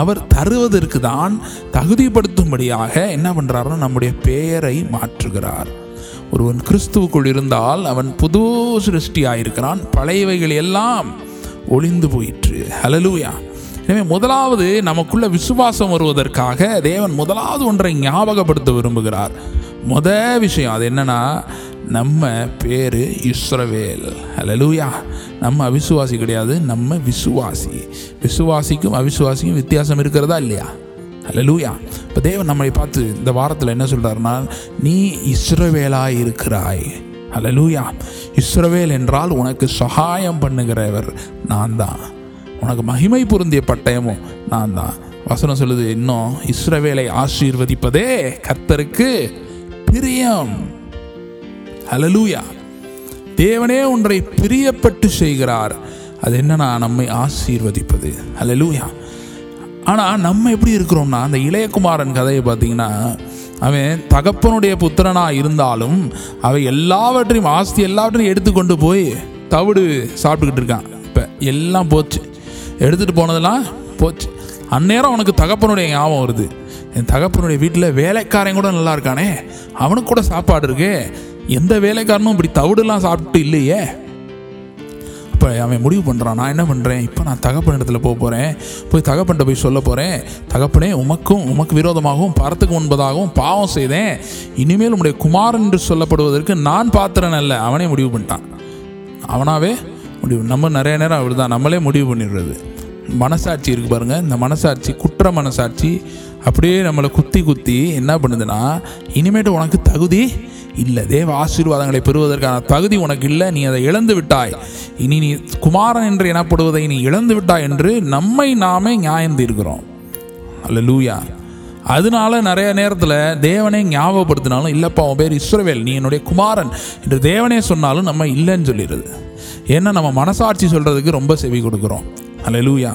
அவர் தருவதற்கு தான் தகுதிப்படுத்தும்படியாக என்ன பண்ணுறாருன்னா நம்முடைய பெயரை மாற்றுகிறார். ஒருவன் கிறிஸ்துவுக்குள் இருந்தால் அவன் புது சிருஷ்டியாயிருக்கிறான், பழையவைகள் எல்லாம் ஒளிந்து போயிற்று. அல்லேலூயா. எனவே முதலாவது நமக்குள்ள விசுவாசம் வருவதற்காக தேவன் முதலாவது ஒன்றை ஞாபகப்படுத்த விரும்புகிறார். முத விஷயம் அது என்னன்னா நம்ம பேரு இஸ்ரவேல். அல்லேலூயா. நம்ம அவிசுவாசி கிடையாது, நம்ம விசுவாசி. விசுவாசிக்கும் அவிசுவாசிக்கும் வித்தியாசம் இருக்கிறதா இல்லையா? அல்லேலூயா. இப்போ தேவன் நம்மளை பார்த்து இந்த வாரத்தில் என்ன சொல்கிறாருன்னா, நீ இஸ்ரவேலாய் இருக்கிறாய். அல்லேலூயா. இஸ்ரவேல் என்றால் உனக்கு சகாயம் பண்ணுகிறவர் நான் தான், உனக்கு மகிமை பொருந்திய பட்டயமும் நான் தான். வசனம் சொல்லுது இன்னும், இஸ்ரவேலை ஆசீர்வதிப்பதே கர்த்தருக்கு பிரியம். அல்லேலூயா. தேவனே ஒன்றை பிரியப்பட்டு செய்கிறார். அது என்னன்னா நம்மை ஆசீர்வதிப்பது. அல்லேலூயா. ஆனால் நம்ம எப்படி இருக்கிறோம்னா, அந்த இளையகுமாரன் கதையை பார்த்தீங்கன்னா, அவன் தகப்பனுடைய புத்திரனாக இருந்தாலும் அவன் எல்லாவற்றையும், ஆஸ்தி எல்லாவற்றையும் எடுத்துக்கொண்டு போய் தவிடு சாப்பிட்டுக்கிட்டு இருக்கான். இப்போ எல்லாம் போச்சு, எடுத்துகிட்டு போனதெல்லாம் போச்சு. அந்நேரம் அவனுக்கு தகப்பனுடைய ஞாபகம் வருது. என் தகப்பனுடைய வீட்டில் வேலைக்காரன் கூட நல்லா இருக்கானே, அவனுக்கு கூட சாப்பாடு இருக்கு, எந்த வேலைக்காரனும் இப்படி தவிடுலாம் சாப்பிட்டு இல்லையே. இப்போ அவன் முடிவு பண்ணுறான், நான் என்ன பண்ணுறேன், இப்போ நான் தகப்பன் இடத்துல போக போகிறேன், போய் தகப்பன்ட்ட போய் சொல்ல போகிறேன், தகப்பனே உமக்கும் உமக்கு விரோதமாகவும் பரத்துக்கு முன்பதாகவும் பாவம் செய்தேன், இனிமேல் உடைய குமாரன் என்று சொல்லப்படுவதற்கு நான் பாத்திரன் அல்ல. அவனே முடிவு பண்ணிட்டான், அவனாவே முடிவு. நம்ம நிறைய நேரம் அப்படி தான், நம்மளே முடிவு பண்ணிடுறது. மனசாட்சி இருக்குது பாருங்கள், இந்த மனசாட்சி, குற்ற மனசாட்சி அப்படியே நம்மளை குத்தி குத்தி என்ன பண்ணுதுன்னா, இனிமேட்டு உனக்கு தகுதி இல்லை, தேவ ஆசீர்வாதங்களை பெறுவதற்கான தகுதி உனக்கு இல்லை, நீ அதை இழந்து விட்டாய், இனி நீ குமாரன் என்று எனப்படுவதை நீ இழந்து விட்டாய் என்று நம்மை நாமே நியாயந்து இருக்கிறோம். அல்லேலூயா. அதனால நிறைய நேரத்தில் தேவனே ஞாபகப்படுத்தினாலும், இல்லைப்பா உன் பேர் இஸ்ரவேல், நீ என்னுடைய குமாரன் என்று தேவனே சொன்னாலும் நம்ம இல்லைன்னு சொல்லிடுது. ஏன்னா நம்ம மனசாட்சி சொல்கிறதுக்கு ரொம்ப செவி கொடுக்குறோம். அல்லேலூயா.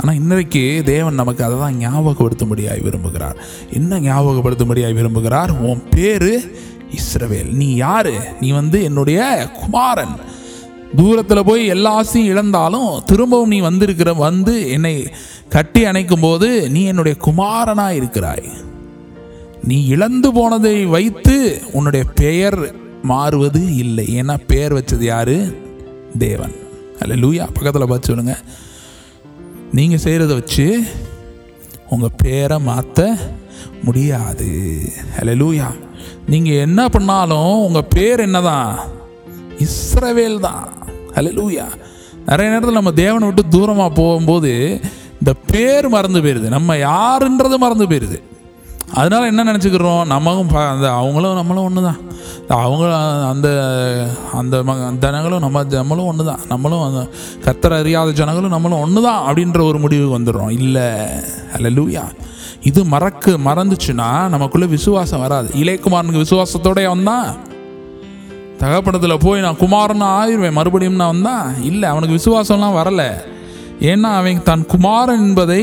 ஆனால் இன்றைக்கு தேவன் நமக்கு அதை தான் ஞாபகப்படுத்தும்படியாய் விரும்புகிறார். என்ன ஞாபகப்படுத்தும்படியாய் விரும்புகிறார்? உன் பேர் இஸ்ரவேல், நீ யாரு? நீ வந்து என்னுடைய குமாரன். தூரத்தில் போய் எல்லா ஆசையும் இழந்தாலும் திரும்பவும் நீ வந்திருக்கிற, வந்து என்னை கட்டி அணைக்கும் போது நீ என்னுடைய குமாரனாக இருக்கிறாய். நீ இழந்து போனதை வைத்து உன்னுடைய பெயர் மாறுவது இல்லை. ஏன்னா பெயர் வச்சது யாரு? தேவன். அல்லேலூயா. பக்கத்தில் பார்த்து சொல்லுங்க, நீங்கள் செய்கிறத வச்சு உங்கள் பேரை மாற்ற முடியாது. அல்லேலூயா. நீங்கள் என்ன பண்ணாலும் உங்கள் பேர் என்ன தான்? இஸ்ரவேல் தான். அல்லேலூயா. நிறைய நேரத்தில் நம்ம தேவனை விட்டு தூரமாக போகும்போது இந்த பேர் மறந்து போயிடுது, நம்ம யாருன்றது மறந்து போயிடுது. அதனால் என்ன நினச்சிக்கிறோம், நமக்கும் அந்த அவங்களும் நம்மளும் ஒன்று தான், அவங்க அந்த அந்த ம ஜனங்களும் நம்ம நம்மளும் ஒன்று தான், நம்மளும் அந்த கர்த்தர் அறியாத ஜனங்களும் நம்மளும் ஒன்று தான் அப்படின்ற ஒரு முடிவுக்கு வந்துடுறோம். இல்லை, அல்லேலூயா. இது மறக்கு மறந்துச்சுன்னா நமக்குள்ளே விசுவாசம் வராது. இளையகுமாரனுக்கு விசுவாசத்தோடய வந்தான், தகப்படத்தில் போய் நான் குமாரன்னு ஆயிடுவேன் மறுபடியும் நான் வந்தான், இல்லை அவனுக்கு விசுவாசம்லாம் வரலை. ஏன்னா அவன் தன் குமாரன் என்பதை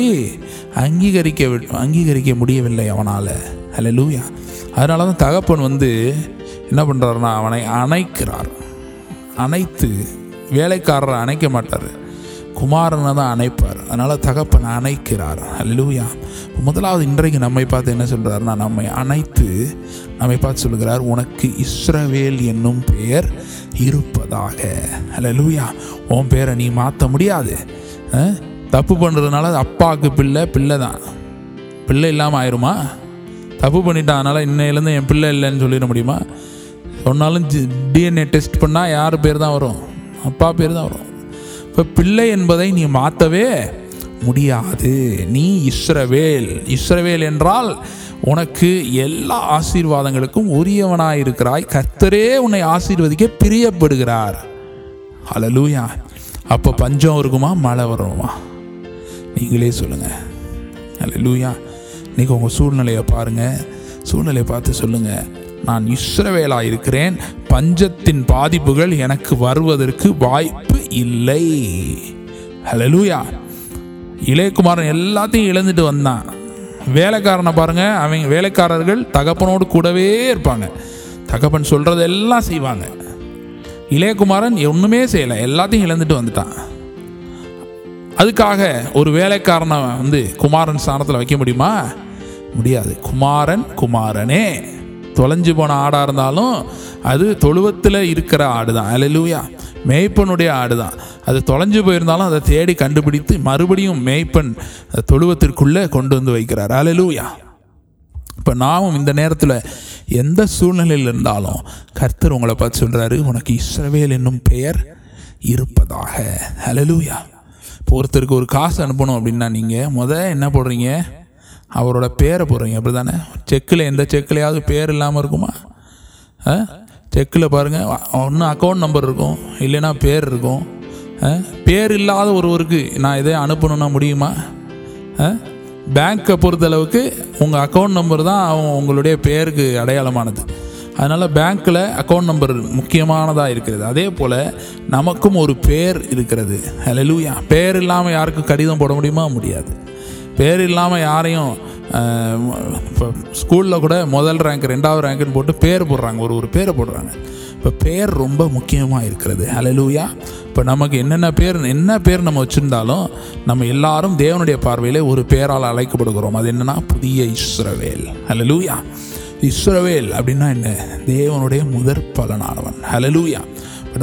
அங்கீகரிக்க அங்கீகரிக்க முடியவில்லை அவனால். அல்லேலூயா. அதனால தான் தகப்பன் வந்து என்ன பண்ணுறாருன்னா அவனை அணைக்கிறார். அணைத்து வேலைக்காரரை அணைக்க மாட்டார், குமாரனை தான் அணைப்பார். அதனால் தகப்பன் அணைக்கிறார். அல்லேலூயா. முதலாவது இன்றைக்கு நம்மை பார்த்து என்ன சொல்கிறாருன்னா, நம்மை அணைத்து நம்மை பார்த்து சொல்கிறார், உனக்கு இஸ்ரவேல் என்னும் பெயர் இருப்பதாக. அல்லேலூயா. உன் பேரை நீ மாற்ற முடியாது. தப்பு பண்ணுறதுனால அப்பாவுக்கு பிள்ளை பிள்ளை தான், பிள்ளை இல்லாமல் ஆயிருமா? தப்பு பண்ணிட்டான் அதனால் இன்னையிலேருந்து என் பிள்ளை இல்லைன்னு சொல்லிட முடியுமா? சொன்னாலும் டிஎன்ஏ டெஸ்ட் பண்ணால் யார் பேர் தான் வரும்? அப்பா பேர் தான் வரும். இப்போ பிள்ளை என்பதை நீ மாற்றவே முடியாது. நீ இஸ்ரவேல், இஸ்ரவேல் என்றால் உனக்கு எல்லா ஆசீர்வாதங்களுக்கும் உரியவனாயிருக்கிறாய். கர்த்தரே உன்னை ஆசீர்வதிக்க பிரியப்படுகிறார். அல்லேலூயா. அப்போ பஞ்சம் இருக்குமா, மழை வருமா? நீங்களே சொல்லுங்கள். அல்லேலூயா. இன்றைக்கி உங்கள் சூழ்நிலையை பாருங்கள், சூழ்நிலையை பார்த்து சொல்லுங்கள், நான் இஸ்ரவேலாக இருக்கிறேன், பஞ்சத்தின் பாதிப்புகள் எனக்கு வருவதற்கு வாய்ப்பு இல்லை. அல்லேலூயா. இளையகுமாரன் எல்லாத்தையும் இழந்துட்டு வந்தான். வேலைக்காரனை பாருங்கள், அவங்க வேலைக்காரர்கள் தகப்பனோடு கூடவே இருப்பாங்க, தகப்பன் சொல்கிறதெல்லாம் செய்வாங்க. இளையகுமாரன் ஒன்றுமே செய்யலை, எல்லாத்தையும் இழந்துட்டு வந்துட்டான். அதுக்காக ஒரு வேலைக்காரனை வந்து குமாரன் ஸ்தானத்தில் வைக்க முடியுமா? முடியாது. குமாரன் குமாரனே, தொலைஞ்சு போன ஆடாக இருந்தாலும் அது தொழுவத்தில் இருக்கிற ஆடு தான். அல்லேலூயா. மேய்ப்பனுடைய ஆடு தான். அது தொலைஞ்சு போயிருந்தாலும் அதை தேடி கண்டுபிடித்து மறுபடியும் மேய்ப்பன் தொழுவத்திற்குள்ளே கொண்டு வந்து வைக்கிறார். அல்லேலூயா. இப்போ நாமும் இந்த நேரத்தில் எந்த சூழ்நிலையில் இருந்தாலும் கர்த்தர் உங்களை பார்த்து சொல்கிறாரு, உனக்கு இஸ்ரவேல் என்னும் பெயர் இருப்பதாக. அல்லேலூயா. இப்போ ஒருத்தருக்கு ஒரு காசு அனுப்பணும் அப்படின்னா நீங்கள் முதல் என்ன போடுறீங்க, அவரோட பேரை போடுறீங்க, அப்படி தானே? செக்கில் எந்த செக்கிலையாவது பேர் இல்லாமல் இருக்குமா? செக்கில் பாருங்கள், ஒன்று அக்கௌண்ட் நம்பர் இருக்கும், இல்லைன்னா பேர் இருக்கும். பேர் இல்லாத ஒருவருக்கு நான் இதை அனுப்பணுன்னா முடியுமா? பேங்க்கை பொறுத்தளவுக்கு உங்கள் அக்கௌண்ட் நம்பர் தான் அவங்க உங்களுடைய பேருக்கு அடையாளமானது. அதனால் பேங்க்கில் அக்கௌண்ட் நம்பர் முக்கியமானதாக இருக்கிறது. அதே போல் நமக்கும் ஒரு பேர் இருக்கிறது. அல்லேலூயா. பேர் இல்லாமல் யாருக்கும் கடிதம் போட முடியுமா? முடியாது. பேர் இல்லாமல் யாரையும் இப்போ ஸ்கூலில் கூட முதல் ரேங்க் ரெண்டாவது ரேங்க்குன்னு போட்டு பேர் போடுறாங்க, ஒரு ஒரு பேரை போடுறாங்க. இப்போ பேர் ரொம்ப முக்கியமாக இருக்கிறது. அல்லேலூயா. இப்போ நமக்கு என்னென்ன பேர் என்ன பேர் நம்ம வச்சுருந்தாலும் நம்ம எல்லாரும் தேவனுடைய பார்வையில் ஒரு பேரால் அழைக்கப்படுகிறோம். அது என்னென்னா புதிய இஸ்ரவேல். அல்லேலூயா. இஸ்ரவேல் அப்படின்னா என்ன? தேவனுடைய முதற் பலனானவன். அல்லேலூயா.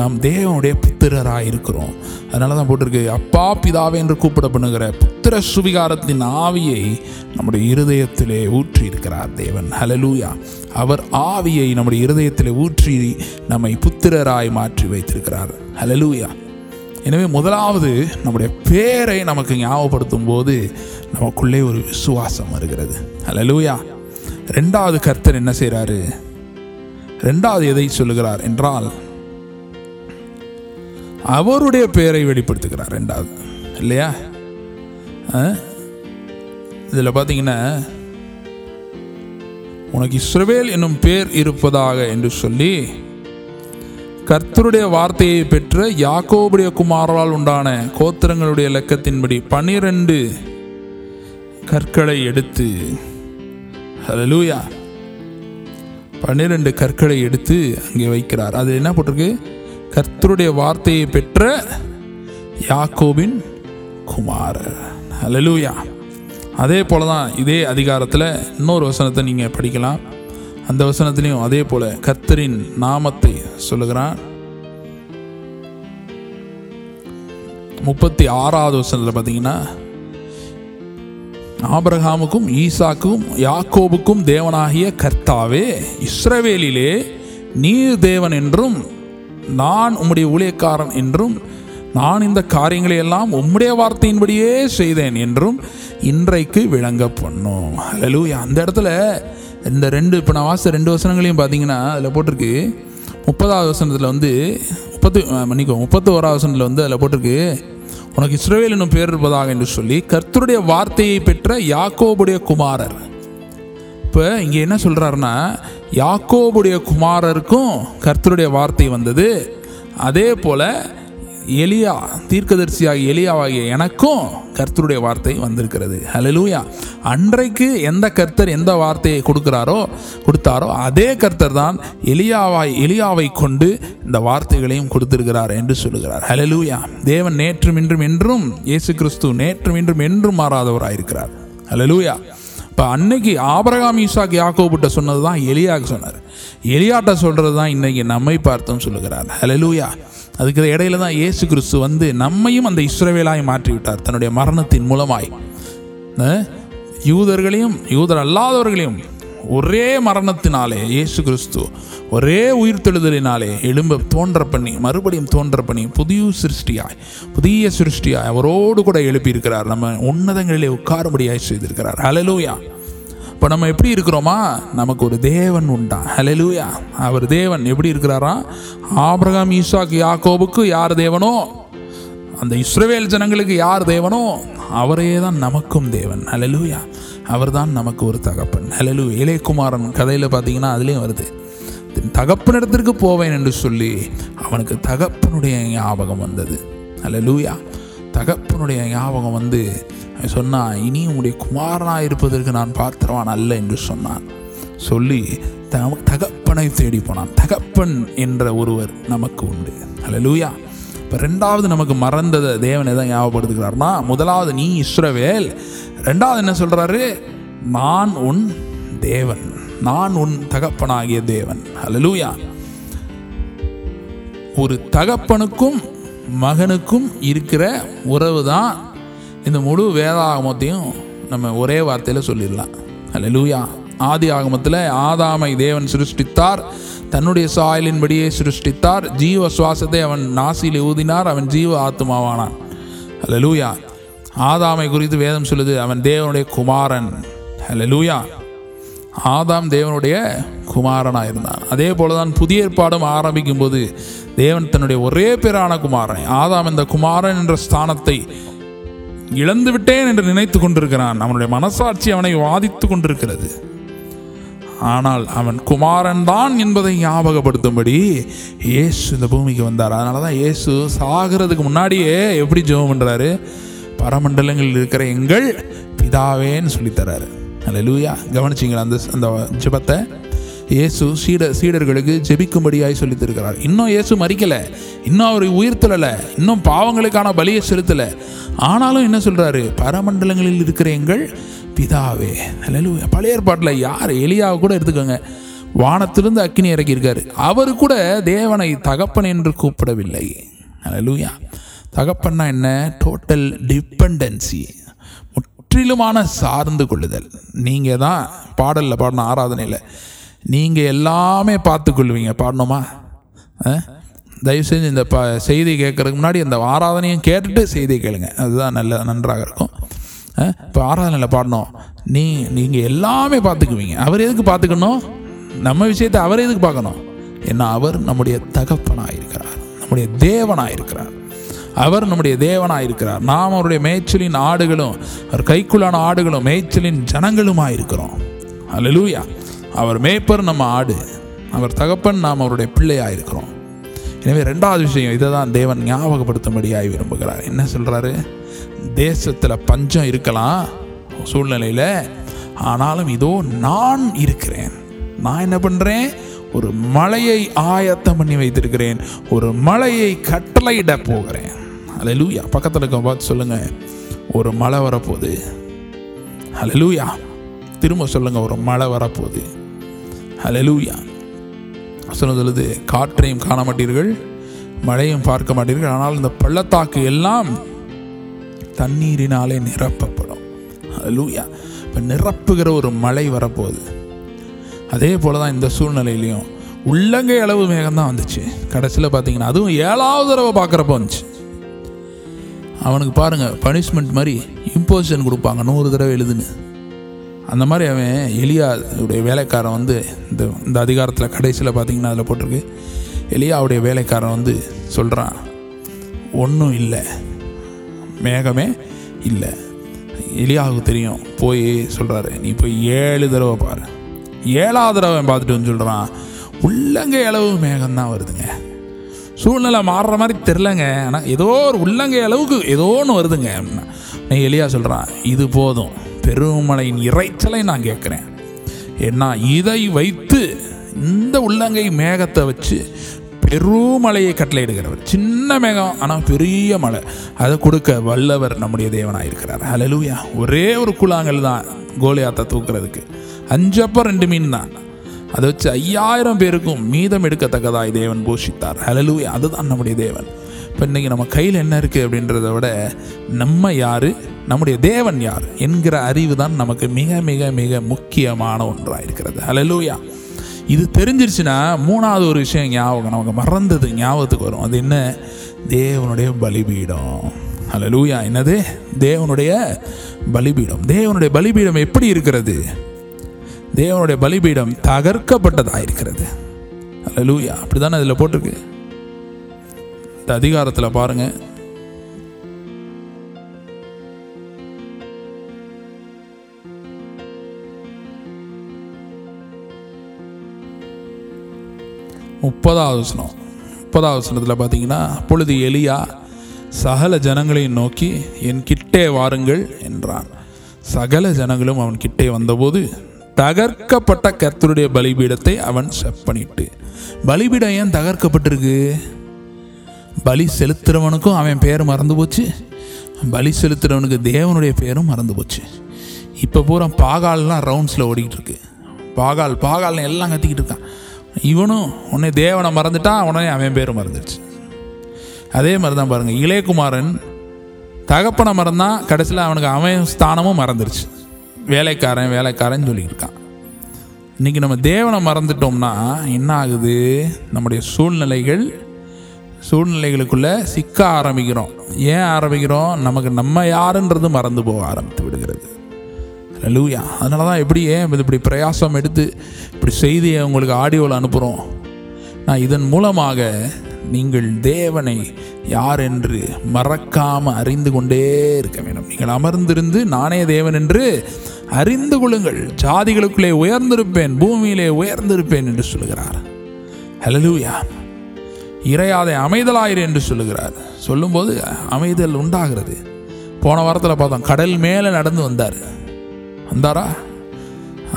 நாம் தேவனுடைய புத்திரராக இருக்கிறோம். அதனால தான் போட்டிருக்கு, அப்பா பிதாவே என்று கூப்பிட பண்ணுகிற புத்திர சுவிகாரத்தின் ஆவியை நம்முடைய இருதயத்திலே ஊற்றி இருக்கிறார் தேவன். அல்லேலூயா. அவர் ஆவியை நம்முடைய இருதயத்திலே ஊற்றி நம்மை புத்திரராய் மாற்றி வைத்திருக்கிறார். அல்லேலூயா. எனவே முதலாவது நம்முடைய பேரை நமக்கு ஞாபகப்படுத்தும் போது நமக்குள்ளே ஒரு விசுவாசம் வருகிறது. அல்லேலூயா. ரெண்டாவது கர்த்தர் என்ன செய்கிறாரு, ரெண்டாவது எதை சொல்லுகிறார் என்றால் அவருடைய பெயரை வெளிப்படுத்துகிறார். ரெண்டாவது இல்லையா? இதில் பார்த்தீங்கன்னா உனக்கு இஸ்ரவேல் என்னும் பேர் இருப்பதாக என்று சொல்லி கர்த்தருடைய வார்த்தையை பெற்ற யாக்கோபுடைய குமாரரால் உண்டான கோத்திரங்களுடைய இலக்கத்தின்படி பனிரெண்டு கற்களை எடுத்து, அல்லேலூயா, பன்னிரெண்டு கற்களை எடுத்து அங்கே வைக்கிறார். அது என்ன போட்டிருக்கு, கர்த்தருடைய வார்த்தையை பெற்ற யாக்கோபின் குமாரர். அல்லேலூயா. அதே போல தான் இதே அதிகாரத்தில் இன்னொரு வசனத்தை நீங்கள் படிக்கலாம். அந்த வசனத்திலையும் அதே போல் கர்த்தரின் நாமத்தை சொல்லுகிறான். முப்பத்தி ஆறாவது வசனத்தில் பார்த்தீங்கன்னா, ஆபிரகாமுக்கும் ஈசாக்கும் யாக்கோபுக்கும் தேவனாகிய கர்த்தாவே, இஸ்ரவேலிலே நீர் தேவன் என்றும் நான் உம்முடைய ஊழியக்காரன் என்றும் நான் இந்த காரியங்களை எல்லாம் உம்முடைய வார்த்தையின்படியே செய்தேன் என்றும் இன்றைக்கு விளங்க பண்ணும். அல்லேலூயா. அந்த இடத்துல இந்த ரெண்டு இப்போ நான் வாச ரெண்டு வசனங்களையும் பார்த்தீங்கன்னா அதில் போட்டிருக்கு. முப்பதாவது வசனத்தில் வந்து முப்பத்து மன்னிக்கோ முப்பத்து ஓராவது வசனத்தில் வந்து அதில் போட்டிருக்கு, உனக்கு இஸ்ரவேல் என்னும் பேர் இருப்பதாக என்று சொல்லி கர்த்தருடைய வார்த்தையை பெற்ற யாக்கோபுடைய குமாரர். இப்போ இங்கே என்ன சொல்கிறாருன்னா, யாக்கோபுடைய குமாரருக்கும் கர்த்தருடைய வார்த்தை வந்தது, அதே போல் எலியா தீர்க்கதரிசியாகிய எலியாவாகிய எனக்கும் கர்த்தருடைய வார்த்தை வந்திருக்கிறது. அல்லேலூயா. அன்றைக்கு எந்த கர்த்தர் எந்த வார்த்தையை கொடுக்குறாரோ கொடுத்தாரோ அதே கர்த்தர் தான் எலியாவாய் எலியாவை கொண்டு இந்த வார்த்தைகளையும் கொடுத்திருக்கிறார் என்று சொல்லுகிறார். அல்லேலூயா. தேவன் நேற்றும் இன்றும் என்றும், இயேசு கிறிஸ்து நேற்றும் இன்றும் என்றும் மாறாதவராயிருக்கிறார். அல்லேலூயா. இப்போ அன்னைக்கு ஆபிரகாம் ஈசாக்கு யாக்கோபுட்ட சொன்னது தான் எலியாவுக்கு சொன்னார், எலியாட்ட சொல்கிறது தான் இன்றைக்கி நம்மை பார்த்தும் சொல்லுகிறார். அல்லேலூயா. அதுக்கு இடையில தான் இயேசு கிறிஸ்து வந்து நம்மையும் அந்த இஸ்ரவேலாய் மாற்றிவிட்டார் தன்னுடைய மரணத்தின் மூலமாய். யூதர்களையும் யூதர் அல்லாதவர்களையும் ஒரே மரணத்தினாலே இயேசு கிறிஸ்து ஒரே உயிர்த்தெழுதலினாலே எழும்ப தோன்ற பண்ணி மறுபடியும் தோன்ற பண்ணி புதிய சிருஷ்டியாய் புதிய சிருஷ்டியாய் அவரோடு கூட எழுப்பியிருக்கிறார், நம்ம உன்னதங்களிலே உட்காரும்படியாய் செய்திருக்கிறார். அல்லேலூயா. இப்போ நம்ம எப்படி இருக்கிறோமா, நமக்கு ஒரு தேவன் உண்டா. அல்லேலூயா. அவர் தேவன் எப்படி இருக்கிறாரா, ஆபிரகாம் ஈசாக்கு யாக்கோபுக்கு யார் தேவனோ, அந்த இஸ்ரவேல் ஜனங்களுக்கு யார் தேவனோ அவரே தான் நமக்கும் தேவன். அல்லேலூயா. அவர் தான் நமக்கு ஒரு தகப்பன். அல்லேலூயா. இளையகுமாரன் கதையில் பார்த்தீங்கன்னா அதுலேயும் வருது, தகப்பனிடத்திற்கு போவேன் என்று சொல்லி அவனுக்கு தகப்பனுடைய ஞாபகம் வந்தது. அல்லேலூயா. தகப்பனுடைய ஞாபகம் வந்து சொன்னான், இனி உன்னுடைய குமாரனாக இருப்பதற்கு நான் பாத்திரவான் அல்ல என்று சொன்னான் சொல்லி தகப்பனை தேடி போனான். தகப்பன் என்ற ஒருவர் நமக்கு உண்டு. அல்லேலூயா. இப்போ ரெண்டாவது நமக்கு மறந்ததை தேவனை தான் ஞாபகப்படுத்துகிறார்னா, முதலாவது நீ இஸ்ரவேல், ரெண்டாவது என்ன சொல்கிறாரு, நான் உன் தேவன், நான் உன் தகப்பனாகிய தேவன். அல்லேலூயா. ஒரு தகப்பனுக்கும் மகனுக்கும் இருக்கிற உறவு தான் இந்த முழு வேதாகமத்தையும் நம்ம ஒரே வார்த்தையில் சொல்லிடலாம். அல்லேலூயா. ஆதி ஆகமத்தில் ஆதாமை தேவன் சிருஷ்டித்தார், தன்னுடைய சாயலின்படியே சிருஷ்டித்தார், ஜீவ சுவாசத்தை அவன் நாசியில் ஊதினார், அவன் ஜீவ ஆத்மாவானான். அல்லேலூயா. ஆதாமை குறித்து வேதம் சொல்லுது, அவன் தேவனுடைய குமாரன். அல்லேலூயா. ஆதாம் தேவனுடைய குமாரனாக இருந்தான். அதே போல தான் புதிய ஏற்பாடும் ஆரம்பிக்கும் போது தேவன் தன்னுடைய ஒரே பேரான குமாரன் ஆதாம் இந்த குமாரன் என்ற ஸ்தானத்தை இழந்து விட்டேன் என்று நினைத்து கொண்டிருக்கிறான், அவனுடைய மனசாட்சி அவனை வாதித்து கொண்டிருக்கிறது. ஆனால் அவன் குமாரன் தான் என்பதை ஞாபகப்படுத்தும்படி இயேசு இந்த பூமிக்கு வந்தார். அதனால தான் இயேசு சாகிறதுக்கு முன்னாடியே எப்படி ஜெபம் பண்ணுறாரு, பரமண்டலங்களில் இருக்கிற எங்கள் பிதாவேன்னு சொல்லித்தராரு. அல்லேலூயா. கவனிச்சிங்களா அந்த அந்த ஜெபத்தை இயேசு சீட சீடர்களுக்கு ஜெபிக்கும்படியாய் சொல்லித்திருக்கிறார். இன்னும் இயேசு மறிக்கலை, இன்னும் அவர் உயிர்த்தெழலை, இன்னும் பாவங்களுக்கான பலியை செலுத்தலை, ஆனாலும் என்ன சொல்கிறாரு, பரமண்டலங்களில் இருக்கிற எங்கள் பிதாவே. அல்லேலூயா. பழைய ஏற்பாட்டில் யார், எலியாவை கூட எடுத்துக்கோங்க, வானத்திலிருந்து அக்கினி இறக்கியிருக்காரு, அவர் கூட தேவனை தகப்பன் என்று கூப்பிடவில்லை. அல்லேலூயா. தகப்பன்னா என்ன, டோட்டல் டிபெண்டன்சி, முற்றிலுமான சார்ந்து கொள்ளுதல். நீங்கள் தான் பாடலில் பாடணும், ஆராதனையில் நீங்கள் எல்லாமே பார்த்துக்கொள்வீங்க, பாடணுமா? தயவு செஞ்சு இந்த ப செய்தி கேட்குறதுக்கு முன்னாடி இந்த ஆராதனையும் கேட்டுட்டு செய்தியை கேளுங்க, அதுதான் நல்ல நன்றாக இருக்கும். இப்போ ஆராதனையில் பாடணும், நீ நீங்கள் எல்லாமே பார்த்துக்குவீங்க, அவர் எதுக்கு பார்த்துக்கணும், நம்ம விஷயத்தை அவர் எதுக்கு பார்க்கணும், ஏன்னா அவர் நம்முடைய தகப்பனாக இருக்கிறார், நம்முடைய தேவனாக இருக்கிறார், அவர் நம்முடைய தேவனாக இருக்கிறார். நாம் அவருடைய மேய்ச்சலின் ஆடுகளும் அவர் கைக்குள்ளான ஆடுகளும் மேய்ச்சலின் ஜனங்களுமாக இருக்கிறோம். அல்லேலூயா. அவர் மேய்ப்பர், நம்ம ஆடு, அவர் தகப்பன், நாம் அவருடைய பிள்ளையாக இருக்கிறோம். எனவே ரெண்டாவது விஷயம் இதை தான் தேவன் ஞாபகப்படுத்தும்படியாக விரும்புகிறார். என்ன சொல்கிறாரு, தேசத்தில் பஞ்சம் இருக்கலாம் சூழ்நிலையில், ஆனாலும் இதோ நான் இருக்கிறேன். நான் என்ன பண்ணுறேன், ஒரு மலையை ஆயத்தம் பண்ணி வைத்திருக்கிறேன், ஒரு மலையை கட்டளையிட போகிறேன். அல்லேலூயா. பக்கத்தில் இருக்க பார்த்து சொல்லுங்கள், ஒரு மலை வரப்போகுது. அல்லேலூயா. திரும்ப சொல்லுங்கள், ஒரு மழை வரப்போகுது. அல்லேலூயா. சொன்ன சொல்லுது, காற்றையும் காண மாட்டீர்கள், மழையும் பார்க்க மாட்டீர்கள், ஆனால் இந்த பள்ளத்தாக்கு எல்லாம் தண்ணீரினாலே நிரப்பப்படும். அல்லேலூயா. இப்போ நிரப்புகிற ஒரு மழை வரப்போகுது. அதே போல தான் இந்த சூழ்நிலையிலையும் உள்ளங்கை அளவு மேகம்தான் வந்துச்சு, கடைசியில் பார்த்தீங்கன்னா அதுவும் ஏழாவது தடவை பார்க்குறப்ப வந்துச்சு. அவனுக்கு பாருங்கள் பனிஷ்மெண்ட் மாதிரி இம்போசிஷன் கொடுப்பாங்க நூறு தடவை எழுதுன்னு. அந்த மாதிரி அவன் எலியாவுடைய வேலைக்காரன் வந்து இந்த இந்த அதிகாரத்தில் கடைசியில் பார்த்திங்கன்னா அதில் போட்டிருக்கு, எலியாவுடைய வேலைக்காரன் வந்து சொல்கிறான் ஒன்றும் இல்லை, மேகமே இல்லை. எலியாவுக்கு தெரியும், போய் சொல்கிறாரு நீ போய் ஏழு தடவை பாரு. ஏழாவது தடவை பார்த்துட்டுன்னு சொல்கிறான், உள்ளங்கை அளவு மேகம்தான் வருதுங்க. சூழ்நிலை மாறுற மாதிரி தெரிலங்க, ஆனால் ஏதோ ஒரு உள்ளங்கை அளவுக்கு ஏதோ ஒன்று வருதுங்க அப்படின்னா நான் எலியா சொல்கிறான், இது போதும், பெருமழையின் இறைச்சலை நான் கேட்குறேன், ஏன்னா இதை வைத்து இந்த உள்ளங்கை மேகத்தை வச்சு பெருமழையை கட்டளை எடுக்கிறவர். சின்ன மேகம் ஆனால் பெரிய மழை அதை கொடுக்க வல்லவர் நம்முடைய தேவனாக இருக்கிறார். ஹல்லேலூயா. ஒரே ஒரு கூழாங்கல் தான் கோலியாத்தை தூக்குறதுக்கு, அஞ்சப்போ ரெண்டு மீன் தான், அதை வச்சு ஐயாயிரம் பேருக்கும் மீதம் எடுக்கத்தக்கதாய் தேவன் போஷித்தார். ஹல்லேலூயா. அதுதான் நம்முடைய தேவன். இப்போ இன்றைக்கி நம்ம கையில் என்ன இருக்குது அப்படின்றத விட நம்ம யார், நம்முடைய தேவன் யார் என்கிற அறிவு தான் நமக்கு மிக மிக மிக முக்கியமான ஒன்றாக இருக்கிறது. ஹல்லேலூயா. இது தெரிஞ்சிருச்சுன்னா மூணாவது ஒரு விஷயம் ஞாபகம் நமக்கு மறந்தது ஞாபகத்துக்கு வரும். அது என்ன? தேவனுடைய பலிபீடம். ஹல்லேலூயா. என்னது? தேவனுடைய பலிபீடம். தேவனுடைய பலிபீடம் எப்படி இருக்கிறது? தேவனுடைய பலிபீடம் தகர்க்கப்பட்டதாக இருக்கிறது. ஹல்லேலூயா. அப்படி தானே இதில் போட்டிருக்கு. இந்த அதிகாரத்தில் பாருங்கள், முப்பதாவது வசனம். முப்பதாவது வசனத்தில் பார்த்தீங்கன்னா, அப்பொழுது எலியா சகல ஜனங்களையும் நோக்கி என் கிட்டே வாருங்கள் என்றான். சகல ஜனங்களும் அவன் கிட்டே வந்தபோது தகர்க்கப்பட்ட கர்த்தருடைய பலிபீடத்தை அவன் செப்பனிட்டு. பலிபீடம் ஏன் தகர்க்கப்பட்டிருக்கு? பலி செலுத்துகிறவனுக்கும் அவன் பேர் மறந்து போச்சு, பலி செலுத்துகிறவனுக்கு தேவனுடைய பேரும் மறந்து போச்சு. இப்போ பூரா பாகால்லாம் ரவுண்ட்ஸில் ஓடிக்கிட்டு இருக்கு. பாகால் பாகால்னு எல்லாம் கத்திக்கிட்டு இருக்கான். இவனும் உடனே தேவனை மறந்துட்டான், உடனே அவன் பேர் மறந்துடுச்சு. அதே மாதிரி தான் பாருங்கள், இளையகுமாரன் தகப்பனை மறந்தான், கடைசியில் அவனுக்கு அவன் ஸ்தானமும் மறந்துடுச்சு. வேலைக்காரன் வேலைக்காரன் சொல்லிக்கிட்டு இருக்கான். இன்றைக்கி நம்ம தேவனை மறந்துட்டோம்னா என்ன ஆகுது? நம்முடைய சூழ்நிலைகள் சூழ்நிலைகளுக்குள்ளே சிக்க ஆரம்பிக்கிறோம். ஏன் ஆரம்பிக்கிறோம்? நமக்கு நம்ம யாருன்றது மறந்து போக ஆரம்பித்து விடுகிறது. ஹல்லேலூயா. அதனால தான் எப்படி ஏன் இப்படி பிரயாசம் எடுத்து இப்படி செய்தியை உங்களுக்கு ஆடியோவில் அனுப்புகிறோம். நான் இதன் மூலமாக நீங்கள் தேவனை யார் என்று மறக்காமல் அறிந்து கொண்டே இருக்க வேண்டும். நீங்கள் அமர்ந்திருந்து நானே தேவன் என்று அறிந்து கொள்ளுங்கள், ஜாதிகளுக்குள்ளே உயர்ந்திருப்பேன், பூமியிலே உயர்ந்திருப்பேன் என்று சொல்லுகிறார். ஹல்லேலூயா. இறையாதை அமைதலாயிரு என்று சொல்லுகிறார். சொல்லும்போது அமைதல் உண்டாகிறது. போன வாரத்தில் பார்த்தோம், கடல் மேலே நடந்து வந்தார். வந்தாரா?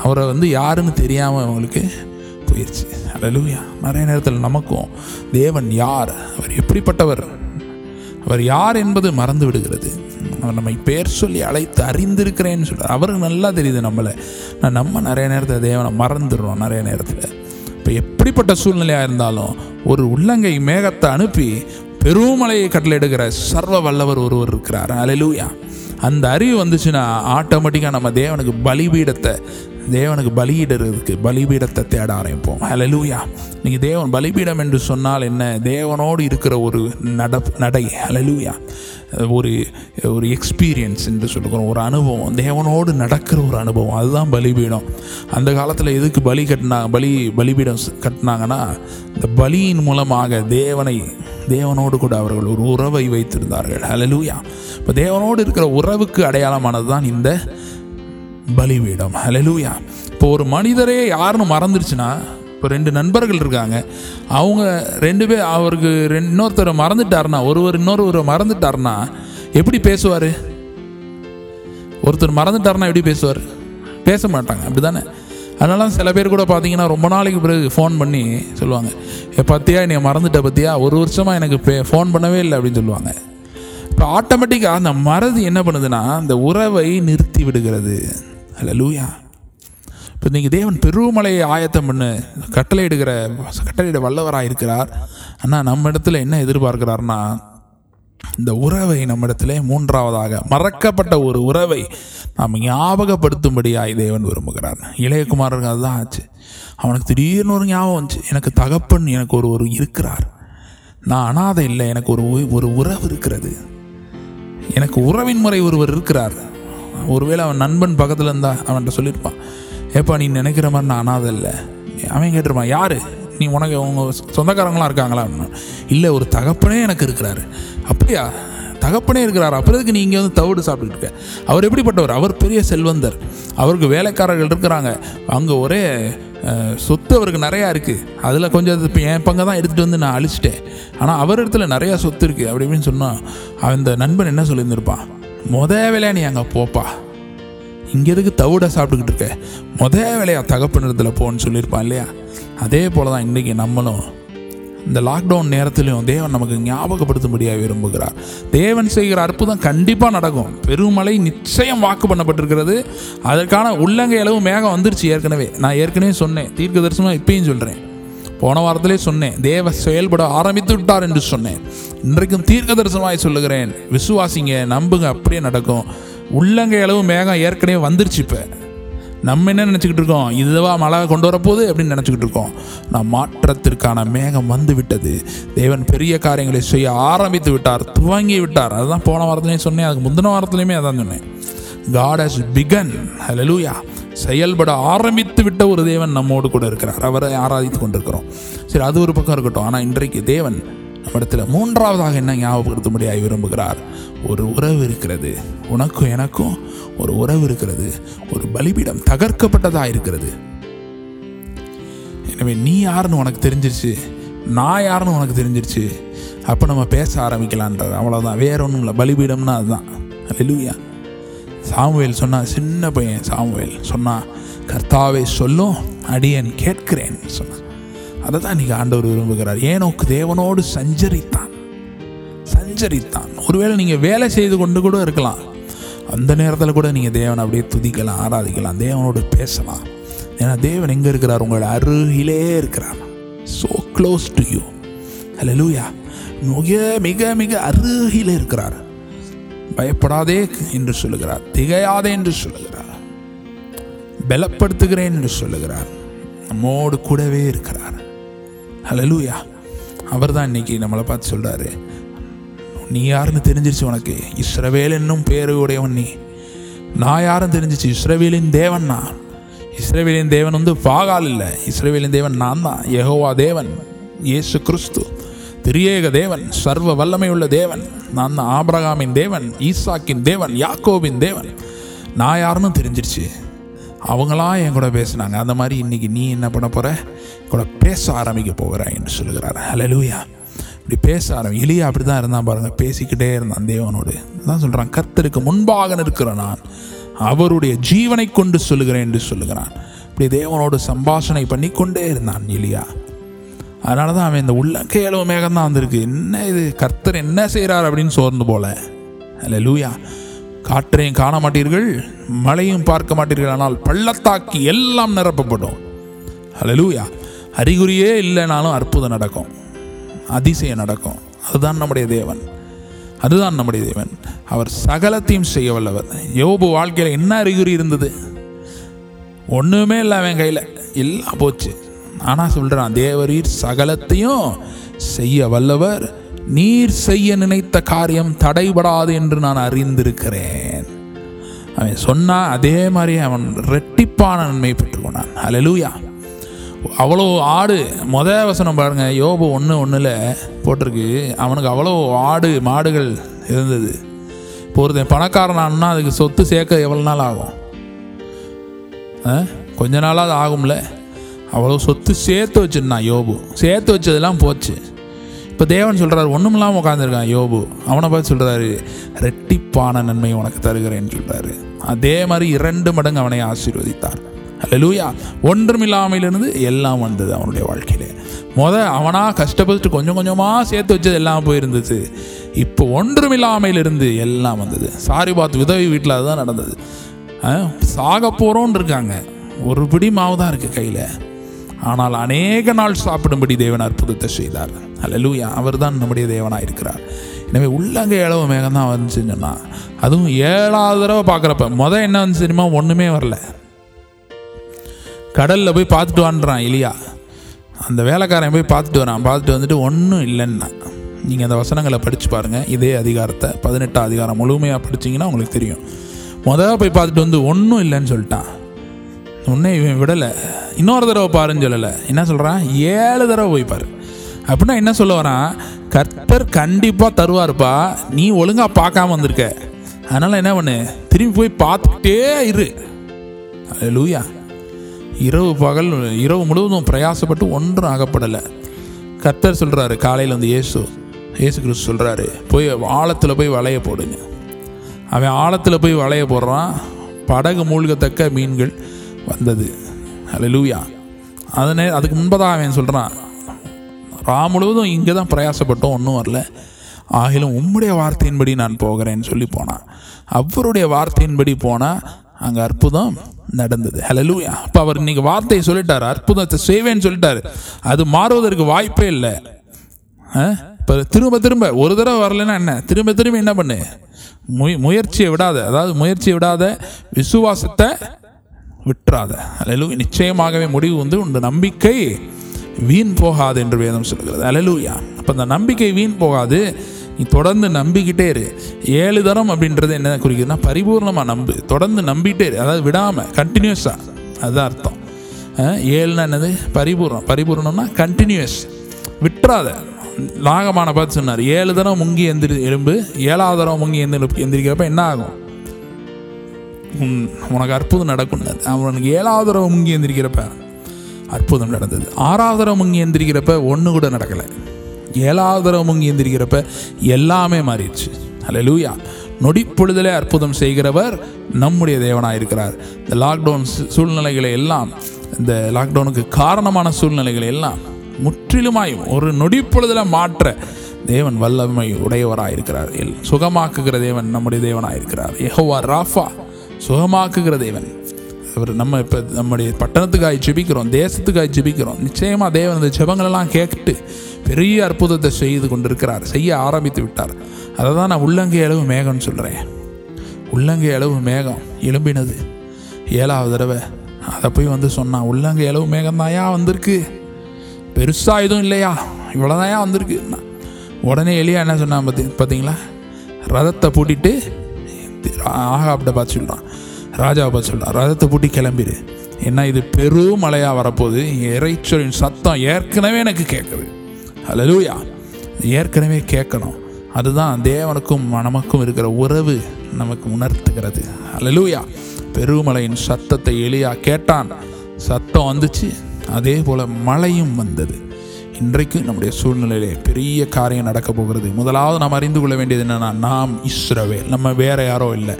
அவரை வந்து யாருன்னு தெரியாமல் அவங்களுக்கு போயிடுச்சு. ஹல்லேலூயா. நிறைய நேரத்தில் நமக்கும் தேவன் யார், அவர் எப்படிப்பட்டவர், அவர் யார் என்பது மறந்து விடுகிறது. அவர் நம்மை பேர் சொல்லி அழைத்து அறிந்திருக்கிறேன்னு சொல்கிறார். அவருக்கு நல்லா தெரியுது நம்மளை. நான் நம்ம நிறைய நேரத்தில் தேவனை மறந்துடுறோம். நிறைய நேரத்தில் இப்போ எப்படிப்பட்ட சூழ்நிலையாக இருந்தாலும் ஒரு உள்ளங்கை மேகத்தை அனுப்பி பெருமலையை கட்டளையிடுகிற சர்வ வல்லவர் ஒருவர் இருக்கிறார். ஹல்லேலூயா. அந்த அறிவு வந்துச்சுன்னா ஆட்டோமேட்டிக்காக நம்ம தேவனுக்கு பலிபீடத்தை தேவனுக்கு பலியிடுறதுக்கு பலிபீடத்தை தேட ஆரம்பிப்போம். ஹல்லேலூயா. நீங்கள் தேவன் பலிபீடம் என்று சொன்னால் என்ன? தேவனோடு இருக்கிற ஒரு நட நடை ஹல்லேலூயா. ஒரு ஒரு எக்ஸ்பீரியன்ஸ் என்று சொல்லுகிறோம், ஒரு அனுபவம், தேவனோடு நடக்கிற ஒரு அனுபவம், அதுதான் பலிபீடம். அந்த காலத்தில் எதுக்கு பலி கட்டினாங்க? பலி பலிபீடம் கட்டினாங்கன்னா இந்த பலியின் மூலமாக தேவனை தேவனோடு கூட அவர்கள் ஒரு உறவை வைத்திருந்தார்கள். ஹல்லேலூயா. இப்போ தேவனோடு இருக்கிற உறவுக்கு அடையாளமானது தான் இந்த பலிபீடம். ஹல்லேலூயா. இப்போ ஒரு மனிதரே யாருன்னு மறந்துருச்சுன்னா, இப்போ ரெண்டு நண்பர்கள் இருக்காங்க, அவங்க ரெண்டு பேர் அவருக்கு ரெண்டு இன்னொருத்தரை மறந்துட்டாருன்னா, ஒருவர் இன்னொருவரை மறந்துட்டாருன்னா எப்படி பேசுவார்? ஒருத்தர் மறந்துட்டாருன்னா எப்படி பேசுவார்? பேச மாட்டாங்க, அப்படி தானே? அதனால சில பேர் கூட பார்த்தீங்கன்னா ரொம்ப நாளைக்கு பிறகு ஃபோன் பண்ணி சொல்லுவாங்க, ஏ பத்தியா நீ மறந்துட்ட பத்தியா, ஒரு வருஷமாக எனக்கு பே ஃபோன் பண்ணவே இல்லை அப்படின்னு சொல்லுவாங்க. இப்போ ஆட்டோமேட்டிக்காக அந்த மறதி என்ன பண்ணுதுன்னா அந்த உறவை நிறுத்தி விடுகிறது. ஹல்லேலூயா. இப்போ நீங்கள் தேவன் பெருமலையை ஆயத்தம் பண்ணு கட்டளையிடுகிற கட்டளையிட வல்லவராக இருக்கிறார். ஆனால் நம்ம இடத்துல என்ன எதிர்பார்க்கிறாருன்னா இந்த உறவை நம்ம இடத்துல மூன்றாவதாக மறக்கப்பட்ட ஒரு உறவை நாம் ஞாபகப்படுத்தும்படியாய் தேவன் விரும்புகிறார். இளையகுமாரருக்கு அதுதான் ஆச்சு. அவனுக்கு திடீர்னு ஒரு ஞாபகம் வந்துச்சு, எனக்கு தகப்பன் எனக்கு ஒரு ஒரு இருக்கிறார், நான் அனாதை இல்லை, எனக்கு ஒரு ஒரு உறவு இருக்கிறது. எனக்கு உறவின் முறை ஒருவர் இருக்கிறார், ஒருவேளை அவன் நண்பன் பக்கத்தில் இருந்தா அவன்கிட்ட சொல்லியிருப்பான், ஏப்பா நீ நினைக்கிற மாதிரி நான் அனாதை இல்லை. அவன் கேட்டிருப்பான், யார் நீ, உனக்கு அவங்க சொந்தக்காரங்களாம் இருக்காங்களா? இல்லை, ஒரு தகப்பனே எனக்கு இருக்கிறாரு. அப்படியா, தகப்பனே இருக்கிறார், அப்புறதுக்கு நீங்கள் வந்து தவிடு சாப்பிட்டுட்டு இருக்க? அவர் எப்படிப்பட்டவர்? அவர் பெரிய செல்வந்தர், அவருக்கு வேலைக்காரர்கள் இருக்கிறாங்க, அங்கே ஒரே சொத்து அவருக்கு நிறையா இருக்குது, அதில் கொஞ்சம் இப்போ என் பங்கை தான் எடுத்துகிட்டு வந்து நான் அழிச்சிட்டேன், ஆனால் அவர் இடத்துல நிறையா சொத்து இருக்குது அப்படி இப்படின்னு சொன்னால் அந்த நண்பன் என்ன சொல்லியிருந்திருப்பான், மொத வேலையாக நீ அங்கே போப்பா, இங்கே எதுக்கு தவிட சாப்பிட்டுக்கிட்டு இருக்க, மொத வேலையாக தகப்பன் இடத்துல போன்னு சொல்லியிருப்பான் இல்லையா? அதே போல் தான் இன்றைக்கி நம்மளும் இந்த லாக்டவுன் நேரத்திலையும் தேவன் நமக்கு ஞாபகப்படுத்தும்படியாக விரும்புகிறார். தேவன் செய்கிற அற்புதம் கண்டிப்பாக நடக்கும். பெருமழை நிச்சயம் வாக்கு பண்ணப்பட்டிருக்கிறது. அதற்கான உள்ளங்கை அளவு மேகம் வந்துருச்சு. ஏற்கனவே நான் ஏற்கனவே சொன்னேன், தீர்க்க தரிசனம் இப்பயும் சொல்கிறேன், போன வாரத்திலே சொன்னேன், தேவ செயல்பட ஆரம்பித்து விட்டார் என்று சொன்னேன். இன்றைக்கும் தீர்க்க தரிசனமாய் சொல்லுகிறேன், விசுவாசிங்க, நம்புங்க, அப்படியே நடக்கும். உள்ளங்கை அளவு மேகம் ஏற்கனவே வந்துருச்சு. இப்போ நம்ம என்ன நினச்சிக்கிட்டு இருக்கோம், இதுவா மழை கொண்டு வரப்போகுது அப்படின்னு நினச்சிக்கிட்டு இருக்கோம். நான் மாற்றத்திற்கான மேகம் வந்து விட்டது. தேவன் பெரிய காரியங்களை செய்ய ஆரம்பித்து விட்டார், துவங்கி விட்டார். அதுதான் போன வாரத்துலேயும் சொன்னேன், அதுக்கு முந்தின வாரத்துலேயுமே அதான் சொன்னேன். God has begun. Hallelujah. செயல்பட ஆரம்பித்து விட்ட ஒரு தேவன் நம்மோடு கூட இருக்கிறார். அவரை ஆராதித்து கொண்டிருக்கிறோம். சரி, அது ஒரு பக்கம் இருக்கட்டும். ஆனால் இன்றைக்கு தேவன் நம்மிடத்தில் மூன்றாவதாக என்ன ஞாபகப்படுத்தும்படியாக விரும்புகிறார்? ஒரு உறவு இருக்கிறது. உனக்கும் எனக்கும் ஒரு உறவு இருக்கிறது. ஒரு பலிபீடம் தகர்க்கப்பட்டதாக இருக்கிறது. எனவே நீ யாருன்னு உனக்கு தெரிஞ்சிருச்சு, நான் யாருன்னு உனக்கு தெரிஞ்சிருச்சு. அப்போ நம்ம பேச ஆரம்பிக்கலான்றார். அவ்வளோதான், வேற ஒன்றும் இல்லை. பலிபீடம்னா அதுதான். அல்லேலூயா. சாமுவேல் சொன்னால், சின்ன பையன் சாமுவேல் சொன்னால், கர்த்தாவே சொல்லும் அடியேன் கேட்கிறேன் சொன்னான். அதை தான் இன்றைக்கி ஆண்டவர் விரும்புகிறார். ஏனோக்கு தேவனோடு சஞ்சரித்தான் சஞ்சரித்தான் ஒருவேளை நீங்கள் வேலை செய்து கொண்டு கூட இருக்கலாம். அந்த நேரத்தில் கூட நீங்கள் தேவனை அப்படியே துதிக்கலாம், ஆராதிக்கலாம், தேவனோடு பேசலாம். ஏன்னா தேவன் எங்கே இருக்கிறார்? உங்களோட அருகிலே இருக்கிறார். So close to you. அல்லேலூயா. மிக மிக மிக அருகிலே இருக்கிறார். பயப்படாதே என்று சொல்லுகிறார், திகையாதே என்று சொல்லுகிறார், பலப்படுத்துகிறேன் என்று சொல்லுகிறார், நம்மோடு கூடவே இருக்கிறார். அல்லேலூயா. அவர் தான் இன்னைக்கு நம்மளை பார்த்து சொல்கிறாரு, நீ யாருன்னு தெரிஞ்சிருச்சு உனக்கு, இஸ்ரவேல் என்னும் பேருடையவன் நீ. நான் யாரும் தெரிஞ்சிச்சு, இஸ்ரவேலின் தேவன் நான். இஸ்ரவேலின் தேவன் வந்து பாகால் இல்லை, இஸ்ரவேலின் தேவன் நான் தான். யெகோவா தேவன், இயேசு கிறிஸ்து திரியேக தேவன், சர்வ வல்லமையுள்ள தேவன் நான் தான். ஆபிரகாமின் தேவன், ஈசாக்கின் தேவன், யாக்கோபின் தேவன். நான் யாருன்னு தெரிஞ்சிருச்சு. அவங்களாம் என் கூட பேசினாங்க. அந்த மாதிரி இன்றைக்கி நீ என்ன பண்ண போகிற? கூட பேச ஆரம்பிக்க போகிறாய் என்று சொல்கிறார். அல்லேலூயா. இப்படி பேச ஆரம்பி. எலியா அப்படி தான் இருந்தான் பாருங்கள், பேசிக்கிட்டே இருந்தான் தேவனோடு. தான் சொல்கிறான், கர்த்தருக்கு முன்பாக இருக்கிற நான் அவருடைய ஜீவனை கொண்டு சொல்லுகிறேன் என்று சொல்லுகிறான். இப்படி தேவனோடு சம்பாஷணை பண்ணி கொண்டே இருந்தான் எலியா. அதனால தான் அவன் இந்த உள்ளக்கை அளவு மேகம்தான் வந்திருக்கு, என்ன இது கர்த்தர் என்ன செய்கிறார் அப்படின்னு சோர்ந்து போல. அல்லேலூயா. காற்றையும் காண மாட்டீர்கள், மழையும் பார்க்க மாட்டீர்கள், ஆனால் பள்ளத்தாக்கி எல்லாம் நிரப்பப்படும். அல்லேலூயா. அறிகுறியே இல்லைனாலும் அற்புதம் நடக்கும், அதிசயம் நடக்கும். அதுதான் நம்முடைய தேவன், அதுதான் நம்முடைய தேவன். அவர் சகலத்தையும் செய்ய வல்லவர். யோபு வாழ்க்கையில் என்ன அறிகுறி இருந்தது? ஒன்றுமே இல்லை அவன் கையில், எல்லாம் போச்சு. ஆனால் சொல்கிறான், தேவரீர் சகலத்தையும் செய்ய வல்லவர், நீர் செய்ய நினைத்த காரியம் தடைபடாது என்று நான் அறிந்திருக்கிறேன். அவன் சொன்னான், அதே மாதிரி அவன் ரெட்டிப்பான நன்மை பெற்றுக்கொண்டான். அல்லேலூயா. அவ்வளோ ஆடு, மொதல் வசனம் பாருங்கள், யோபு ஒன்று ஒன்றில் போட்டிருக்கு, அவனுக்கு அவ்வளோ ஆடு மாடுகள் இருந்தது. இப்போ ஒருத்தன் பணக்காரனானா அதுக்கு சொத்து சேர்க்க எவ்வளோ நாள் ஆகும்? கொஞ்ச நாளாக அது ஆகும்ல. அவ்வளோ சொத்து சேர்த்து வச்சுருந்தான் யோபு. சேர்த்து வச்சதெல்லாம் போச்சு. இப்போ தேவன் சொல்கிறார், ஒன்றும் இல்லாமல் உட்காந்துருக்கான் யோபு. அவனை பார்த்து சொல்கிறாரு, ரெட்டிப்பான நன்மை உனக்கு தருகிறேன்னு சொல்கிறாரு. அதே மாதிரி இரண்டு மடங்கு அவனை ஆசீர்வதித்தார். அல்லேலூயா. ஒன்றுமில்லாமையிலிருந்து எல்லாம் வந்தது அவனுடைய வாழ்க்கையிலே. முதல் அவனாக கஷ்டப்பட்டு கொஞ்சம் கொஞ்சமாக சேர்த்து வச்சது எல்லாம் போயிருந்துச்சு. இப்போ ஒன்றுமில்லாமையிலிருந்து எல்லாம் வந்தது. சாரிபாத் விதவை வீட்டில் அதுதான் நடந்தது. சாக போகிறோன்னு இருக்காங்க, ஒரு பிடி மாவு தான் இருக்குது கையில், ஆனால் அநேக நாள் சாப்பிடும்படி தேவன் அற்புதத்தை செய்தார். அல்லேலூயா. அவர் தான் நம்முடைய தேவனாக இருக்கிறார். எனவே உள்ளங்கை அளவு மேகம் தான் வந்துச்சுன்னு சொன்னால், அதுவும் ஏழாவது தடவை பார்க்குறப்ப. முதல் என்ன வந்து தெரியுமா? ஒன்றுமே வரல. கடலில் போய் பார்த்துட்டு வான்றான் எலியா. அந்த வேலைக்காரன் போய் பார்த்துட்டு வரான். பார்த்துட்டு வந்துட்டு ஒன்றும் இல்லைன்னா நீங்கள் அந்த வசனங்களை படித்து பாருங்கள். இதே அதிகாரத்தை பதினெட்டாம் அதிகாரம் முழுமையாக படிச்சிங்கன்னா உங்களுக்கு தெரியும். முதல்ல போய் பார்த்துட்டு வந்து ஒன்றும் இல்லைன்னு சொல்லிட்டான். ஒன்றே இவன் விடலை. இன்னொரு தடவை பாருன்னு சொல்லலை. என்ன சொல்கிறான்? ஏழு தடவை போய் பாரு. அப்படின்னா என்ன சொல்ல வரான்? கர்த்தர் கண்டிப்பாக தருவார்ப்பா, நீ ஒழுங்காக பார்க்காம வந்திருக்க. அதனால் என்ன பண்ணு, திரும்பி போய் பார்த்துக்கிட்டே இரு. அல்லேலூயா. இரவு பகல் இரவு முழுவதும் பிரயாசப்பட்டு ஒன்றும் ஆகப்படலை. கர்த்தர் சொல்கிறாரு, காலையில் வந்து இயேசு இயேசு கிறிஸ்து சொல்கிறாரு, போய் ஆழத்தில் போய் வலைய போடுங்க. அவன் ஆழத்தில் போய் வலைய போடுறான். படகு மூழ்கத்தக்க மீன்கள் வந்தது. அல்லேலூயா. அதனே அதுக்கு முன்பதாக அவன் சொல்கிறான், ரா முழுவதும் இங்கே தான் பிரயாசப்பட்டோம், ஒன்றும் வரல. ஆகிலும் உம்முடைய வார்த்தையின்படி நான் போகிறேன்னு சொல்லி போனான். அவருடைய வார்த்தையின்படி போனால் அங்கே அற்புதம் நடந்தது. அல்லேலூயா. அப்போ அவர் இன்றைக்கி வார்த்தையை சொல்லிட்டார், அற்புதத்தை செய்வேன்னு சொல்லிட்டார். அது மாறுவதற்கு வாய்ப்பே இல்லை. இப்போ திரும்ப திரும்ப ஒரு தடவை வரலைன்னா என்ன, திரும்ப திரும்ப என்ன பண்ணு, முய முயற்சியை விடாத. அதாவது முயற்சியை விடாத, விசுவாசத்தை விட்டுறாத. அல்லேலூயா. நிச்சயமாகவே முடிவு வந்து உண்டு. நம்பிக்கை வீண் போகாது என்று வேதம் சொல்கிறது. அல்லேலூயா. அப்போ அந்த நம்பிக்கை வீண் போகாது, நீ தொடர்ந்து நம்பிக்கிட்டே இரு. ஏழு தரம் அப்படின்றது என்ன குறிக்குதுன்னா, பரிபூர்ணமாக நம்பு, தொடர்ந்து நம்பிக்கிட்டே இரு. அதாவது விடாமல், கண்டினியூஸாக. அதுதான் அர்த்தம். ஏழுனா என்னது? பரிபூர்ணம். பரிபூர்ணம்னா கண்டினியூஸ், விட்டுறாத. நாகமான பார்த்து சொன்னார், ஏழு தரம் முங்கி எந்திரி எலும்பு, ஏழாவது தரம் முங்கி எந்திரி எந்திரிக்கிறப்ப என்ன ஆகும், உனக்கு அற்புதம் நடக்கும்னாரு. அவனுக்கு ஏழாவது தரம் முங்கி எந்திரிக்கிறப்ப அற்புதம் நடந்தது. ஆறாவது தரம் முங்கி எந்திரிக்கிறப்ப ஒன்று கூட நடக்கலை. ஏழாவது தரம் முங்கி எந்திரிக்கிறப்ப எல்லாமே மாறிடுச்சு. அல்லேலூயா. நொடிப்பொழுதிலே அற்புதம் செய்கிறவர் நம்முடைய தேவனாக இருக்கிறார். இந்த லாக்டவுன் சூழ்நிலைகளை எல்லாம், இந்த லாக்டவுனுக்கு காரணமான சூழ்நிலைகளை எல்லாம் முற்றிலுமாயும் ஒரு நொடிப்பொழுதில் மாற்ற தேவன் வல்லமை உடையவராக இருக்கிறார். சுகமாக்குகிற தேவன் நம்முடைய தேவனாக இருக்கிறார். யெகோவா ராஃபா, சுகமாக்குகிற தேவன் அவர். நம்ம இப்போ நம்முடைய பட்டணத்துக்காக ஜெபிக்கிறோம், தேசத்துக்காக ஜெபிக்கிறோம். நிச்சயமாக தேவன் இந்த ஜெபங்களெல்லாம் கேட்டு பெரிய அற்புதத்தை செய்து கொண்டிருக்கிறார், செய்ய ஆரம்பித்து விட்டார். அதை தான் நான் உள்ளங்கை அளவு மேகம்னு சொல்கிறேன். உள்ளங்கை அளவு மேகம் எழும்பினது ஏழாவது தடவை. அதை போய் வந்து சொன்னான், உள்ளங்கை அளவு மேகம் தாயா வந்திருக்கு, பெருசாக எதுவும் இல்லையா, இவ்வளோதாயா வந்திருக்கு. உடனே எலியா என்ன சொன்னான் பார்த்தி பார்த்தீங்களா? ரதத்தை பூட்டிட்டு ஆகாப்ட பார்த்து சொல்கிறான், ராஜாவை பார்த்து சொல்கிறான், ரதத்தை பூட்டி கிளம்பிடு, ஏன்னா இது பெரும் மழையாக வரப்போகுது. இறைச்சலின் சத்தம் ஏற்கனவே எனக்கு கேட்குது. அல்லேலூயா. ஏற்கனவே கேட்கணும். அதுதான் தேவனுக்கும் நமக்கும் இருக்கிற உறவு நமக்கு உணர்த்துகிறது. அல்லேலூயா. பெருமலையின் சத்தத்தை எலியா கேட்டான், சத்தம் வந்துச்சு, அதே போல் மழையும் வந்தது. இன்றைக்கு நம்முடைய சூழ்நிலையிலே பெரிய காரியம் நடக்க போகிறது. முதலாவது நாம் அறிந்து கொள்ள வேண்டியது என்னென்னா, நாம் இஸ்ரவேல். நம்ம வேறு யாரோ இல்லை,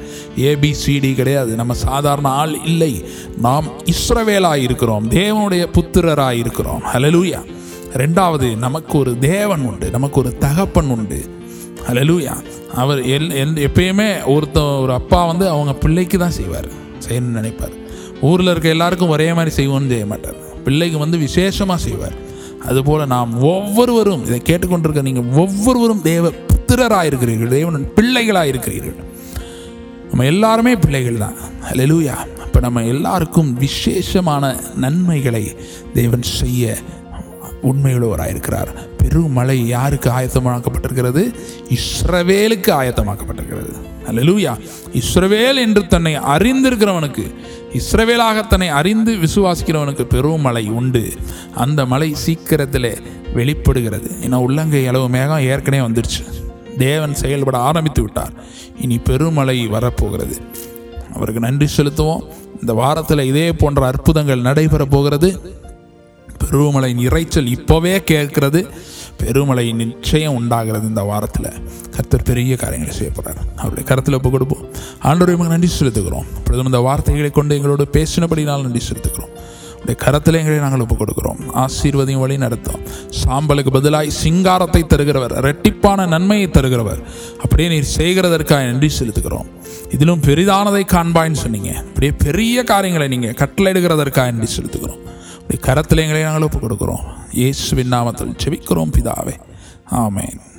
ஏபிசிடி கிடையாது, நம்ம சாதாரண ஆள் இல்லை. நாம் இஸ்ரவேலாக இருக்கிறோம், தேவனுடைய புத்திரராக இருக்கிறோம். அல்லேலூயா. ரெண்டாவது, நமக்கு ஒரு தேவன் உண்டு, நமக்கு ஒரு தகப்பன் உண்டு. அல்லேலூயா. அவர் எல் எல் எப்பயுமே ஒருத்த ஒரு அப்பா வந்து அவங்க பிள்ளைக்கு தான் செய்வார், செய்யணும்னு நினைப்பார். ஊரில் இருக்க எல்லாருக்கும் ஒரே மாதிரி செய்வோன்னு செய்ய மாட்டார், பிள்ளைக்கு வந்து விசேஷமாக செய்வார். அதுபோல் நாம் ஒவ்வொருவரும், இதை கேட்டுக்கொண்டிருக்க நீங்கள் ஒவ்வொருவரும் தேவ புத்திரராக இருக்கிறீர்கள், தேவன் பிள்ளைகளாக இருக்கிறீர்கள். நம்ம எல்லாருமே பிள்ளைகள் தான். அல்லேலூயா. அப்போ நம்ம எல்லாருக்கும் விசேஷமான நன்மைகளை தேவன் செய்ய உண்மையுள்ளவராயிருக்கிறார். பெருமழை யாருக்கு ஆயத்தமாக்கப்பட்டிருக்கிறது? இஸ்ரவேலுக்கு ஆயத்தமாக்கப்பட்டிருக்கிறது. அல்லேலூயா. இஸ்ரவேல் என்று தன்னை அறிந்திருக்கிறவனுக்கு, இஸ்ரவேலாக தன்னை அறிந்து விசுவாசிக்கிறவனுக்கு பெருமழை உண்டு. அந்த மழை சீக்கிரத்தில் வெளிப்படுகிறது. ஏன்னா உள்ளங்கை அளவு மேகம் ஏற்கனவே வந்துடுச்சு, தேவன் செயல்பட ஆரம்பித்து விட்டார். இனி பெருமழை வரப்போகிறது. அவருக்கு நன்றி செலுத்துவோம். இந்த வாரத்தில் இதே போன்ற அற்புதங்கள் நடைபெற போகிறது. பெருமழையின் இறைச்சல் இப்போவே கேட்கிறது. பெருமழை நிச்சயம் உண்டாகிறது. இந்த வாரத்தில் கர்த்தர் பெரிய காரியங்களை செய்யப்படுறார். அவருடைய கருத்தில் இப்போ கொடுப்போம். ஆண்டவருக்கு நன்றி செலுத்துகிறோம். இப்பொழுதும் இந்த வார்த்தைகளை கொண்டு எங்களோடு பேசினபடினால் நன்றி செலுத்துகிறோம். அவருடைய கருத்தில் எங்களை நாங்கள் ஒப்புக் கொடுக்கிறோம். ஆசீர்வதியும் வழி நடத்தும். சாம்பலுக்கு பதிலாய் சிங்காரத்தை தருகிறவர், இரட்டிப்பான நன்மையை தருகிறவர், அப்படியே நீர் செய்கிறதற்காக நன்றி செலுத்துகிறோம். இதிலும் பெரிதானதை காண்பாயின்னு சொன்னீங்க. அப்படியே பெரிய காரியங்களை நீங்கள் கட்டளையிடுகிறதற்காக நன்றி செலுத்துகிறோம். கரத்திலே எங்களை நாங்கள் ஒப்புக் கொடுக்கிறோம். இயேசுவின் நாமத்தில் ஜெபிக்கிறோம் பிதாவே, ஆமென்.